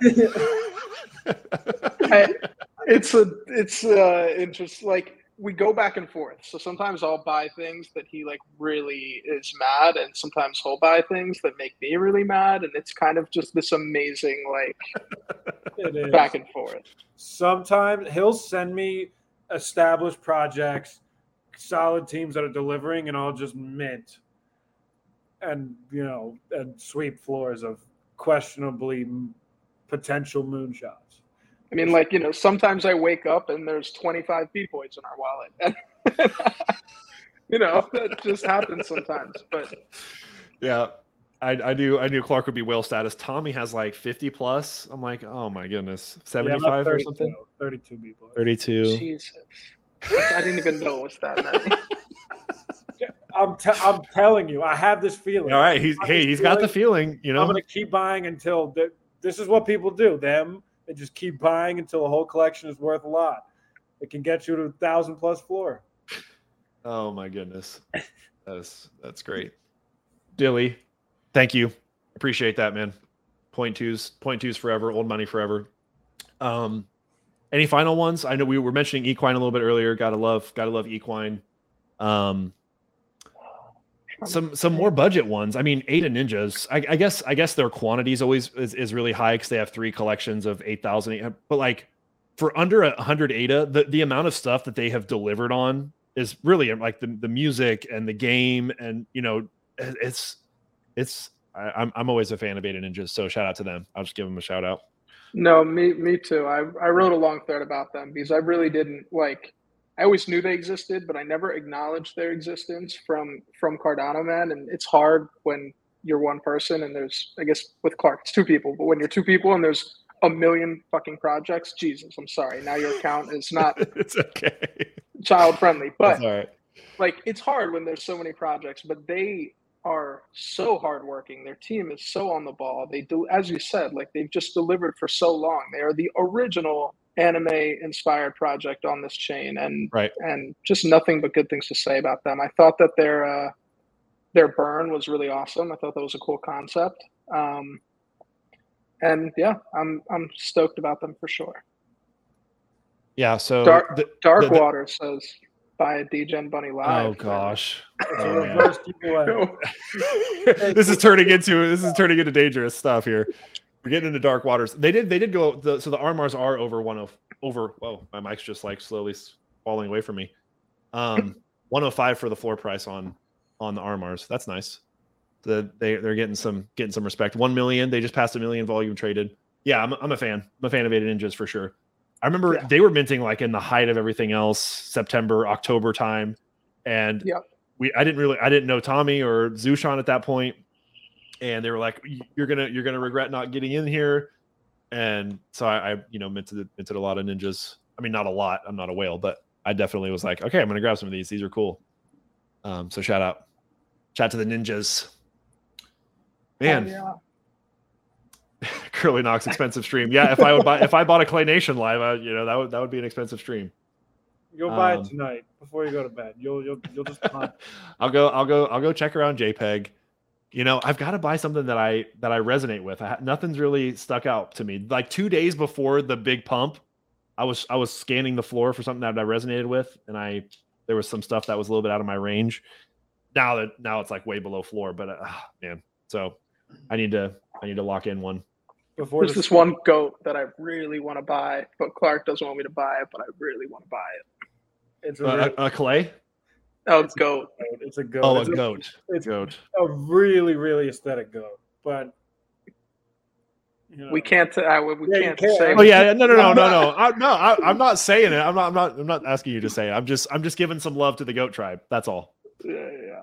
I, it's a it's uh interest, like we go back and forth. So sometimes I'll buy things that he like really is mad, and sometimes he'll buy things that make me really mad, and it's kind of just this amazing like back and forth. Sometimes he'll send me established projects, solid teams that are delivering, and I'll just mint. And, you know, and sweep floors of questionably potential moonshots. I mean, like, you know, sometimes I wake up and there's twenty-five B-Boys in our wallet. You know, that just happens sometimes. But yeah, I, I knew I knew Clark would be whale status. Tommy has like fifty plus. I'm like, oh my goodness, seventy-five yeah, or something. thirty-two B-Boys. thirty-two. Jesus, I didn't even know what's that meant. I'm t- I'm telling you, I have this feeling. All right, he's hey, he's feeling, got the feeling. You know, I'm gonna keep buying until the, this is what people do. Them they just keep buying until the whole collection is worth a lot. It can get you to a thousand plus floor. Oh my goodness, that's that's great, Dilly. Thank you, appreciate that, man. Point twos, point twos forever, old money forever. Um, any final ones? I know we were mentioning Equine a little bit earlier. Gotta love, gotta love Equine. Um. Some some more budget ones. I mean, Ada Ninjas. I, I guess I guess their quantities always is, is really high because they have three collections of eight thousand. But like for under a hundred Ada, the, the amount of stuff that they have delivered on is really like the, the music and the game, and you know it's it's I, I'm I'm always a fan of Ada Ninjas. So shout out to them. I'll just give them a shout out. No, me me too. I I wrote a long thread about them because I really didn't like. I always knew they existed, but I never acknowledged their existence from, from Cardano Man. And it's hard when you're one person and there's, I guess with Clark, it's two people, but when you're two people and there's a million fucking projects, Jesus, I'm sorry. Now your account is not it's okay. child friendly, but that's all right. Like it's hard when there's so many projects, but they are so hardworking. Their team is so on the ball. They do, as you said, like they've just delivered for so long. They are the original anime-inspired project on this chain, and right. and just nothing but good things to say about them. I thought that their uh, their burn was really awesome. I thought that was a cool concept. Um, and yeah, I'm I'm stoked about them for sure. Yeah. So Dark, the, Dark the, the, Water says buy a Degen Bunny live. Oh gosh. Oh, this is turning into this is turning into dangerous stuff here. We're getting into dark waters. They did they did go the, so the R M Rs are over one of over. Whoa, my mic's just like slowly falling away from me. Um, one oh five for the floor price on on the R M Rs. That's nice. The they they're getting some getting some respect. One million. They just passed a million volume traded. Yeah, I'm I'm a fan. I'm a fan of eight Ninjas for sure. I remember yeah. they were minting like in the height of everything else, September, October time, and yeah. we I didn't really I didn't know Tommy or Zushan at that point. And they were like, "You're gonna, you're gonna regret not getting in here," and so I, I you know, minted, minted a lot of ninjas. I mean, not a lot. I'm not a whale, but I definitely was like, "Okay, I'm gonna grab some of these. These are cool." Um, so shout out, shout out to the ninjas, man. Oh, yeah. Curly Knox, expensive stream. Yeah, if I would buy, if I bought a Clay Nation live, I, you know, that would that would be an expensive stream. You'll buy um, it tonight before you go to bed. You'll you'll you'll just. I'll go. I'll go. I'll go check around JPEG. You know, I've got to buy something that I that I resonate with. I, nothing's really stuck out to me. Like two days before the big pump, I was I was scanning the floor for something that I resonated with, and I there was some stuff that was a little bit out of my range. Now that now it's like way below floor, but uh, man, so I need to I need to lock in one. Before There's this one goat that I really want to buy, but Clark doesn't want me to buy it, but I really want to buy it. It's a, uh, really- a, a clay. Oh, it's goat. A goat. It's a goat. Oh, it's a goat. A, it's goat. A really, really aesthetic goat. But you know. we can't. I we yeah, can't can. say. Oh yeah, no, no, no, no, no. I, no, I, I'm not saying it. I'm not. I'm not. I'm not asking you to say it. I'm just. I'm just giving some love to the goat tribe. That's all. Yeah, yeah.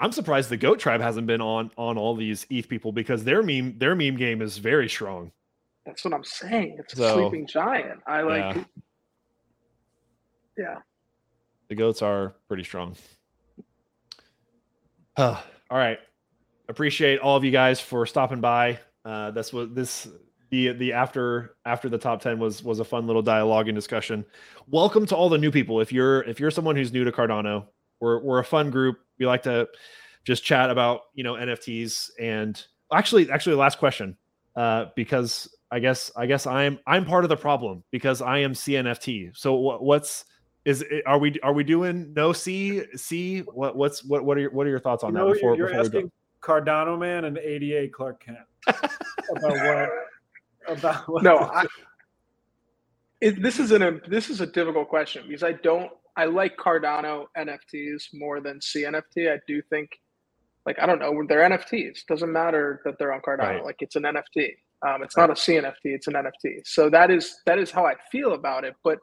I'm surprised the goat tribe hasn't been on on all these E T H people because their meme their meme game is very strong. That's what I'm saying. It's so, a sleeping giant. I like. Yeah. yeah. The goats are pretty strong. Uh, all right, appreciate all of you guys for stopping by. Uh, that's what this the the after after the top ten was was a fun little dialogue and discussion. Welcome to all the new people. If you're if you're someone who's new to Cardano, we're we're a fun group. We like to just chat about you know N F Ts and actually actually last question uh, because I guess I guess I'm I'm part of the problem because I am C N F T. So wh- what's Is it, are we are we doing no C C what what's what what are your what are your thoughts on you know, that? Before, you're before asking Cardano Man and A D A Clark Kent about what about what no I, it, this is an this is a difficult question because I don't I like Cardano N F Ts more than C N F T. I do think like I don't know they're N F Ts. It doesn't matter that they're on Cardano. Right. Like it's an N F T. Um, it's right. not a C N F T. It's an N F T. So that is that is how I feel about it. But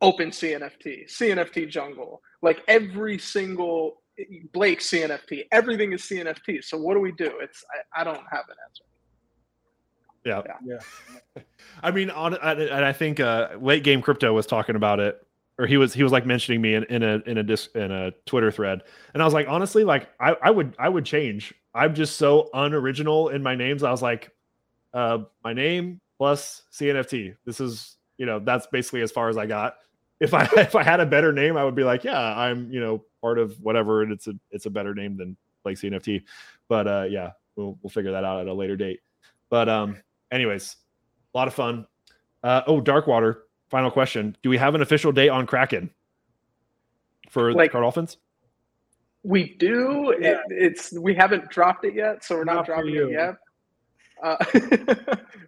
Open C N F T, C N F T jungle, like every single Blake C N F T, everything is C N F T. So what do we do? It's I, I don't have an answer. Yeah, yeah. yeah. I mean, on and I think uh, late game crypto was talking about it, or he was he was like mentioning me in, in a in a dis, in a Twitter thread, and I was like, honestly, like I, I would I would change. I'm just so unoriginal in my names. I was like, uh, my name plus C N F T. This is you know that's basically as far as I got. If I if I had a better name, I would be like, yeah, I'm you know part of whatever, and it's a it's a better name than Blake C N F T. But uh, yeah, we'll we'll figure that out at a later date. But um, anyways, a lot of fun. Uh, oh, Darkwater. Final question: do we have an official date on Kraken for like, the Cardolphins? We do. Yeah. It, it's we haven't dropped it yet, so we're not, not dropping it yet. Uh,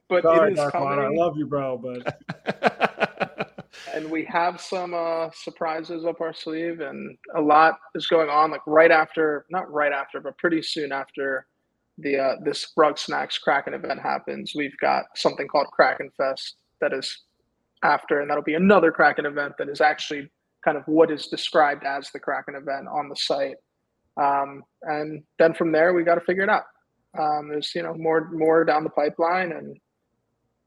but Sorry, it is coming. I love you, bro. But and we have some uh, surprises up our sleeve, and a lot is going on. Like right after, not right after, but pretty soon after the uh, this Rug Snacks Kraken event happens, we've got something called Kraken Fest that is after, and that'll be another Kraken event that is actually kind of what is described as the Kraken event on the site. Um, and then from there, we got to figure it out. Um, there's, you know, more, more down the pipeline and,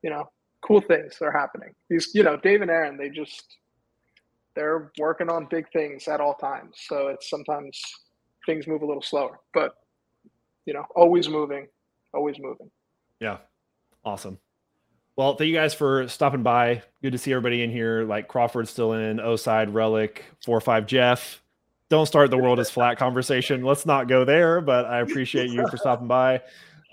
you know, cool things are happening. These, you know, Dave and Aaron, they just, they're working on big things at all times. So it's sometimes things move a little slower, but, you know, always moving, always moving. Yeah. Awesome. Well, thank you guys for stopping by. Good to see everybody in here. Like Crawford's still in, Oside, Relic, four five Jeff. Don't start the world is flat conversation. Let's not go there, but I appreciate you for stopping by.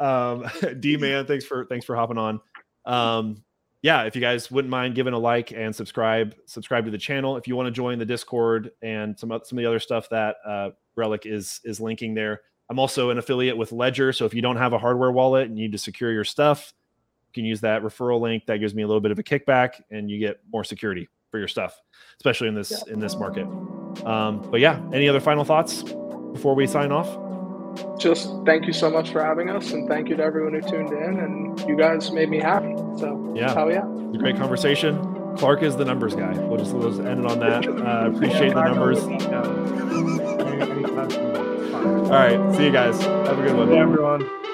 Um, D-Man, thanks for thanks for hopping on. Um, yeah, if you guys wouldn't mind giving a like and subscribe, subscribe to the channel. If you want to join the Discord and some some of the other stuff that uh, Relic is is linking there. I'm also an affiliate with Ledger, so if you don't have a hardware wallet and you need to secure your stuff, you can use that referral link. That gives me a little bit of a kickback, and you get more security for your stuff, especially in this yeah. in this market. Um, but yeah, any other final thoughts before we sign off? Just thank you so much for having us, and thank you to everyone who tuned in. And you guys made me happy, so yeah, hell yeah, it's a great conversation. Clark is the numbers guy. We'll just, we'll just end it on that. Uh, appreciate the numbers. All right. See you guys. Have a good one. Hey, everyone.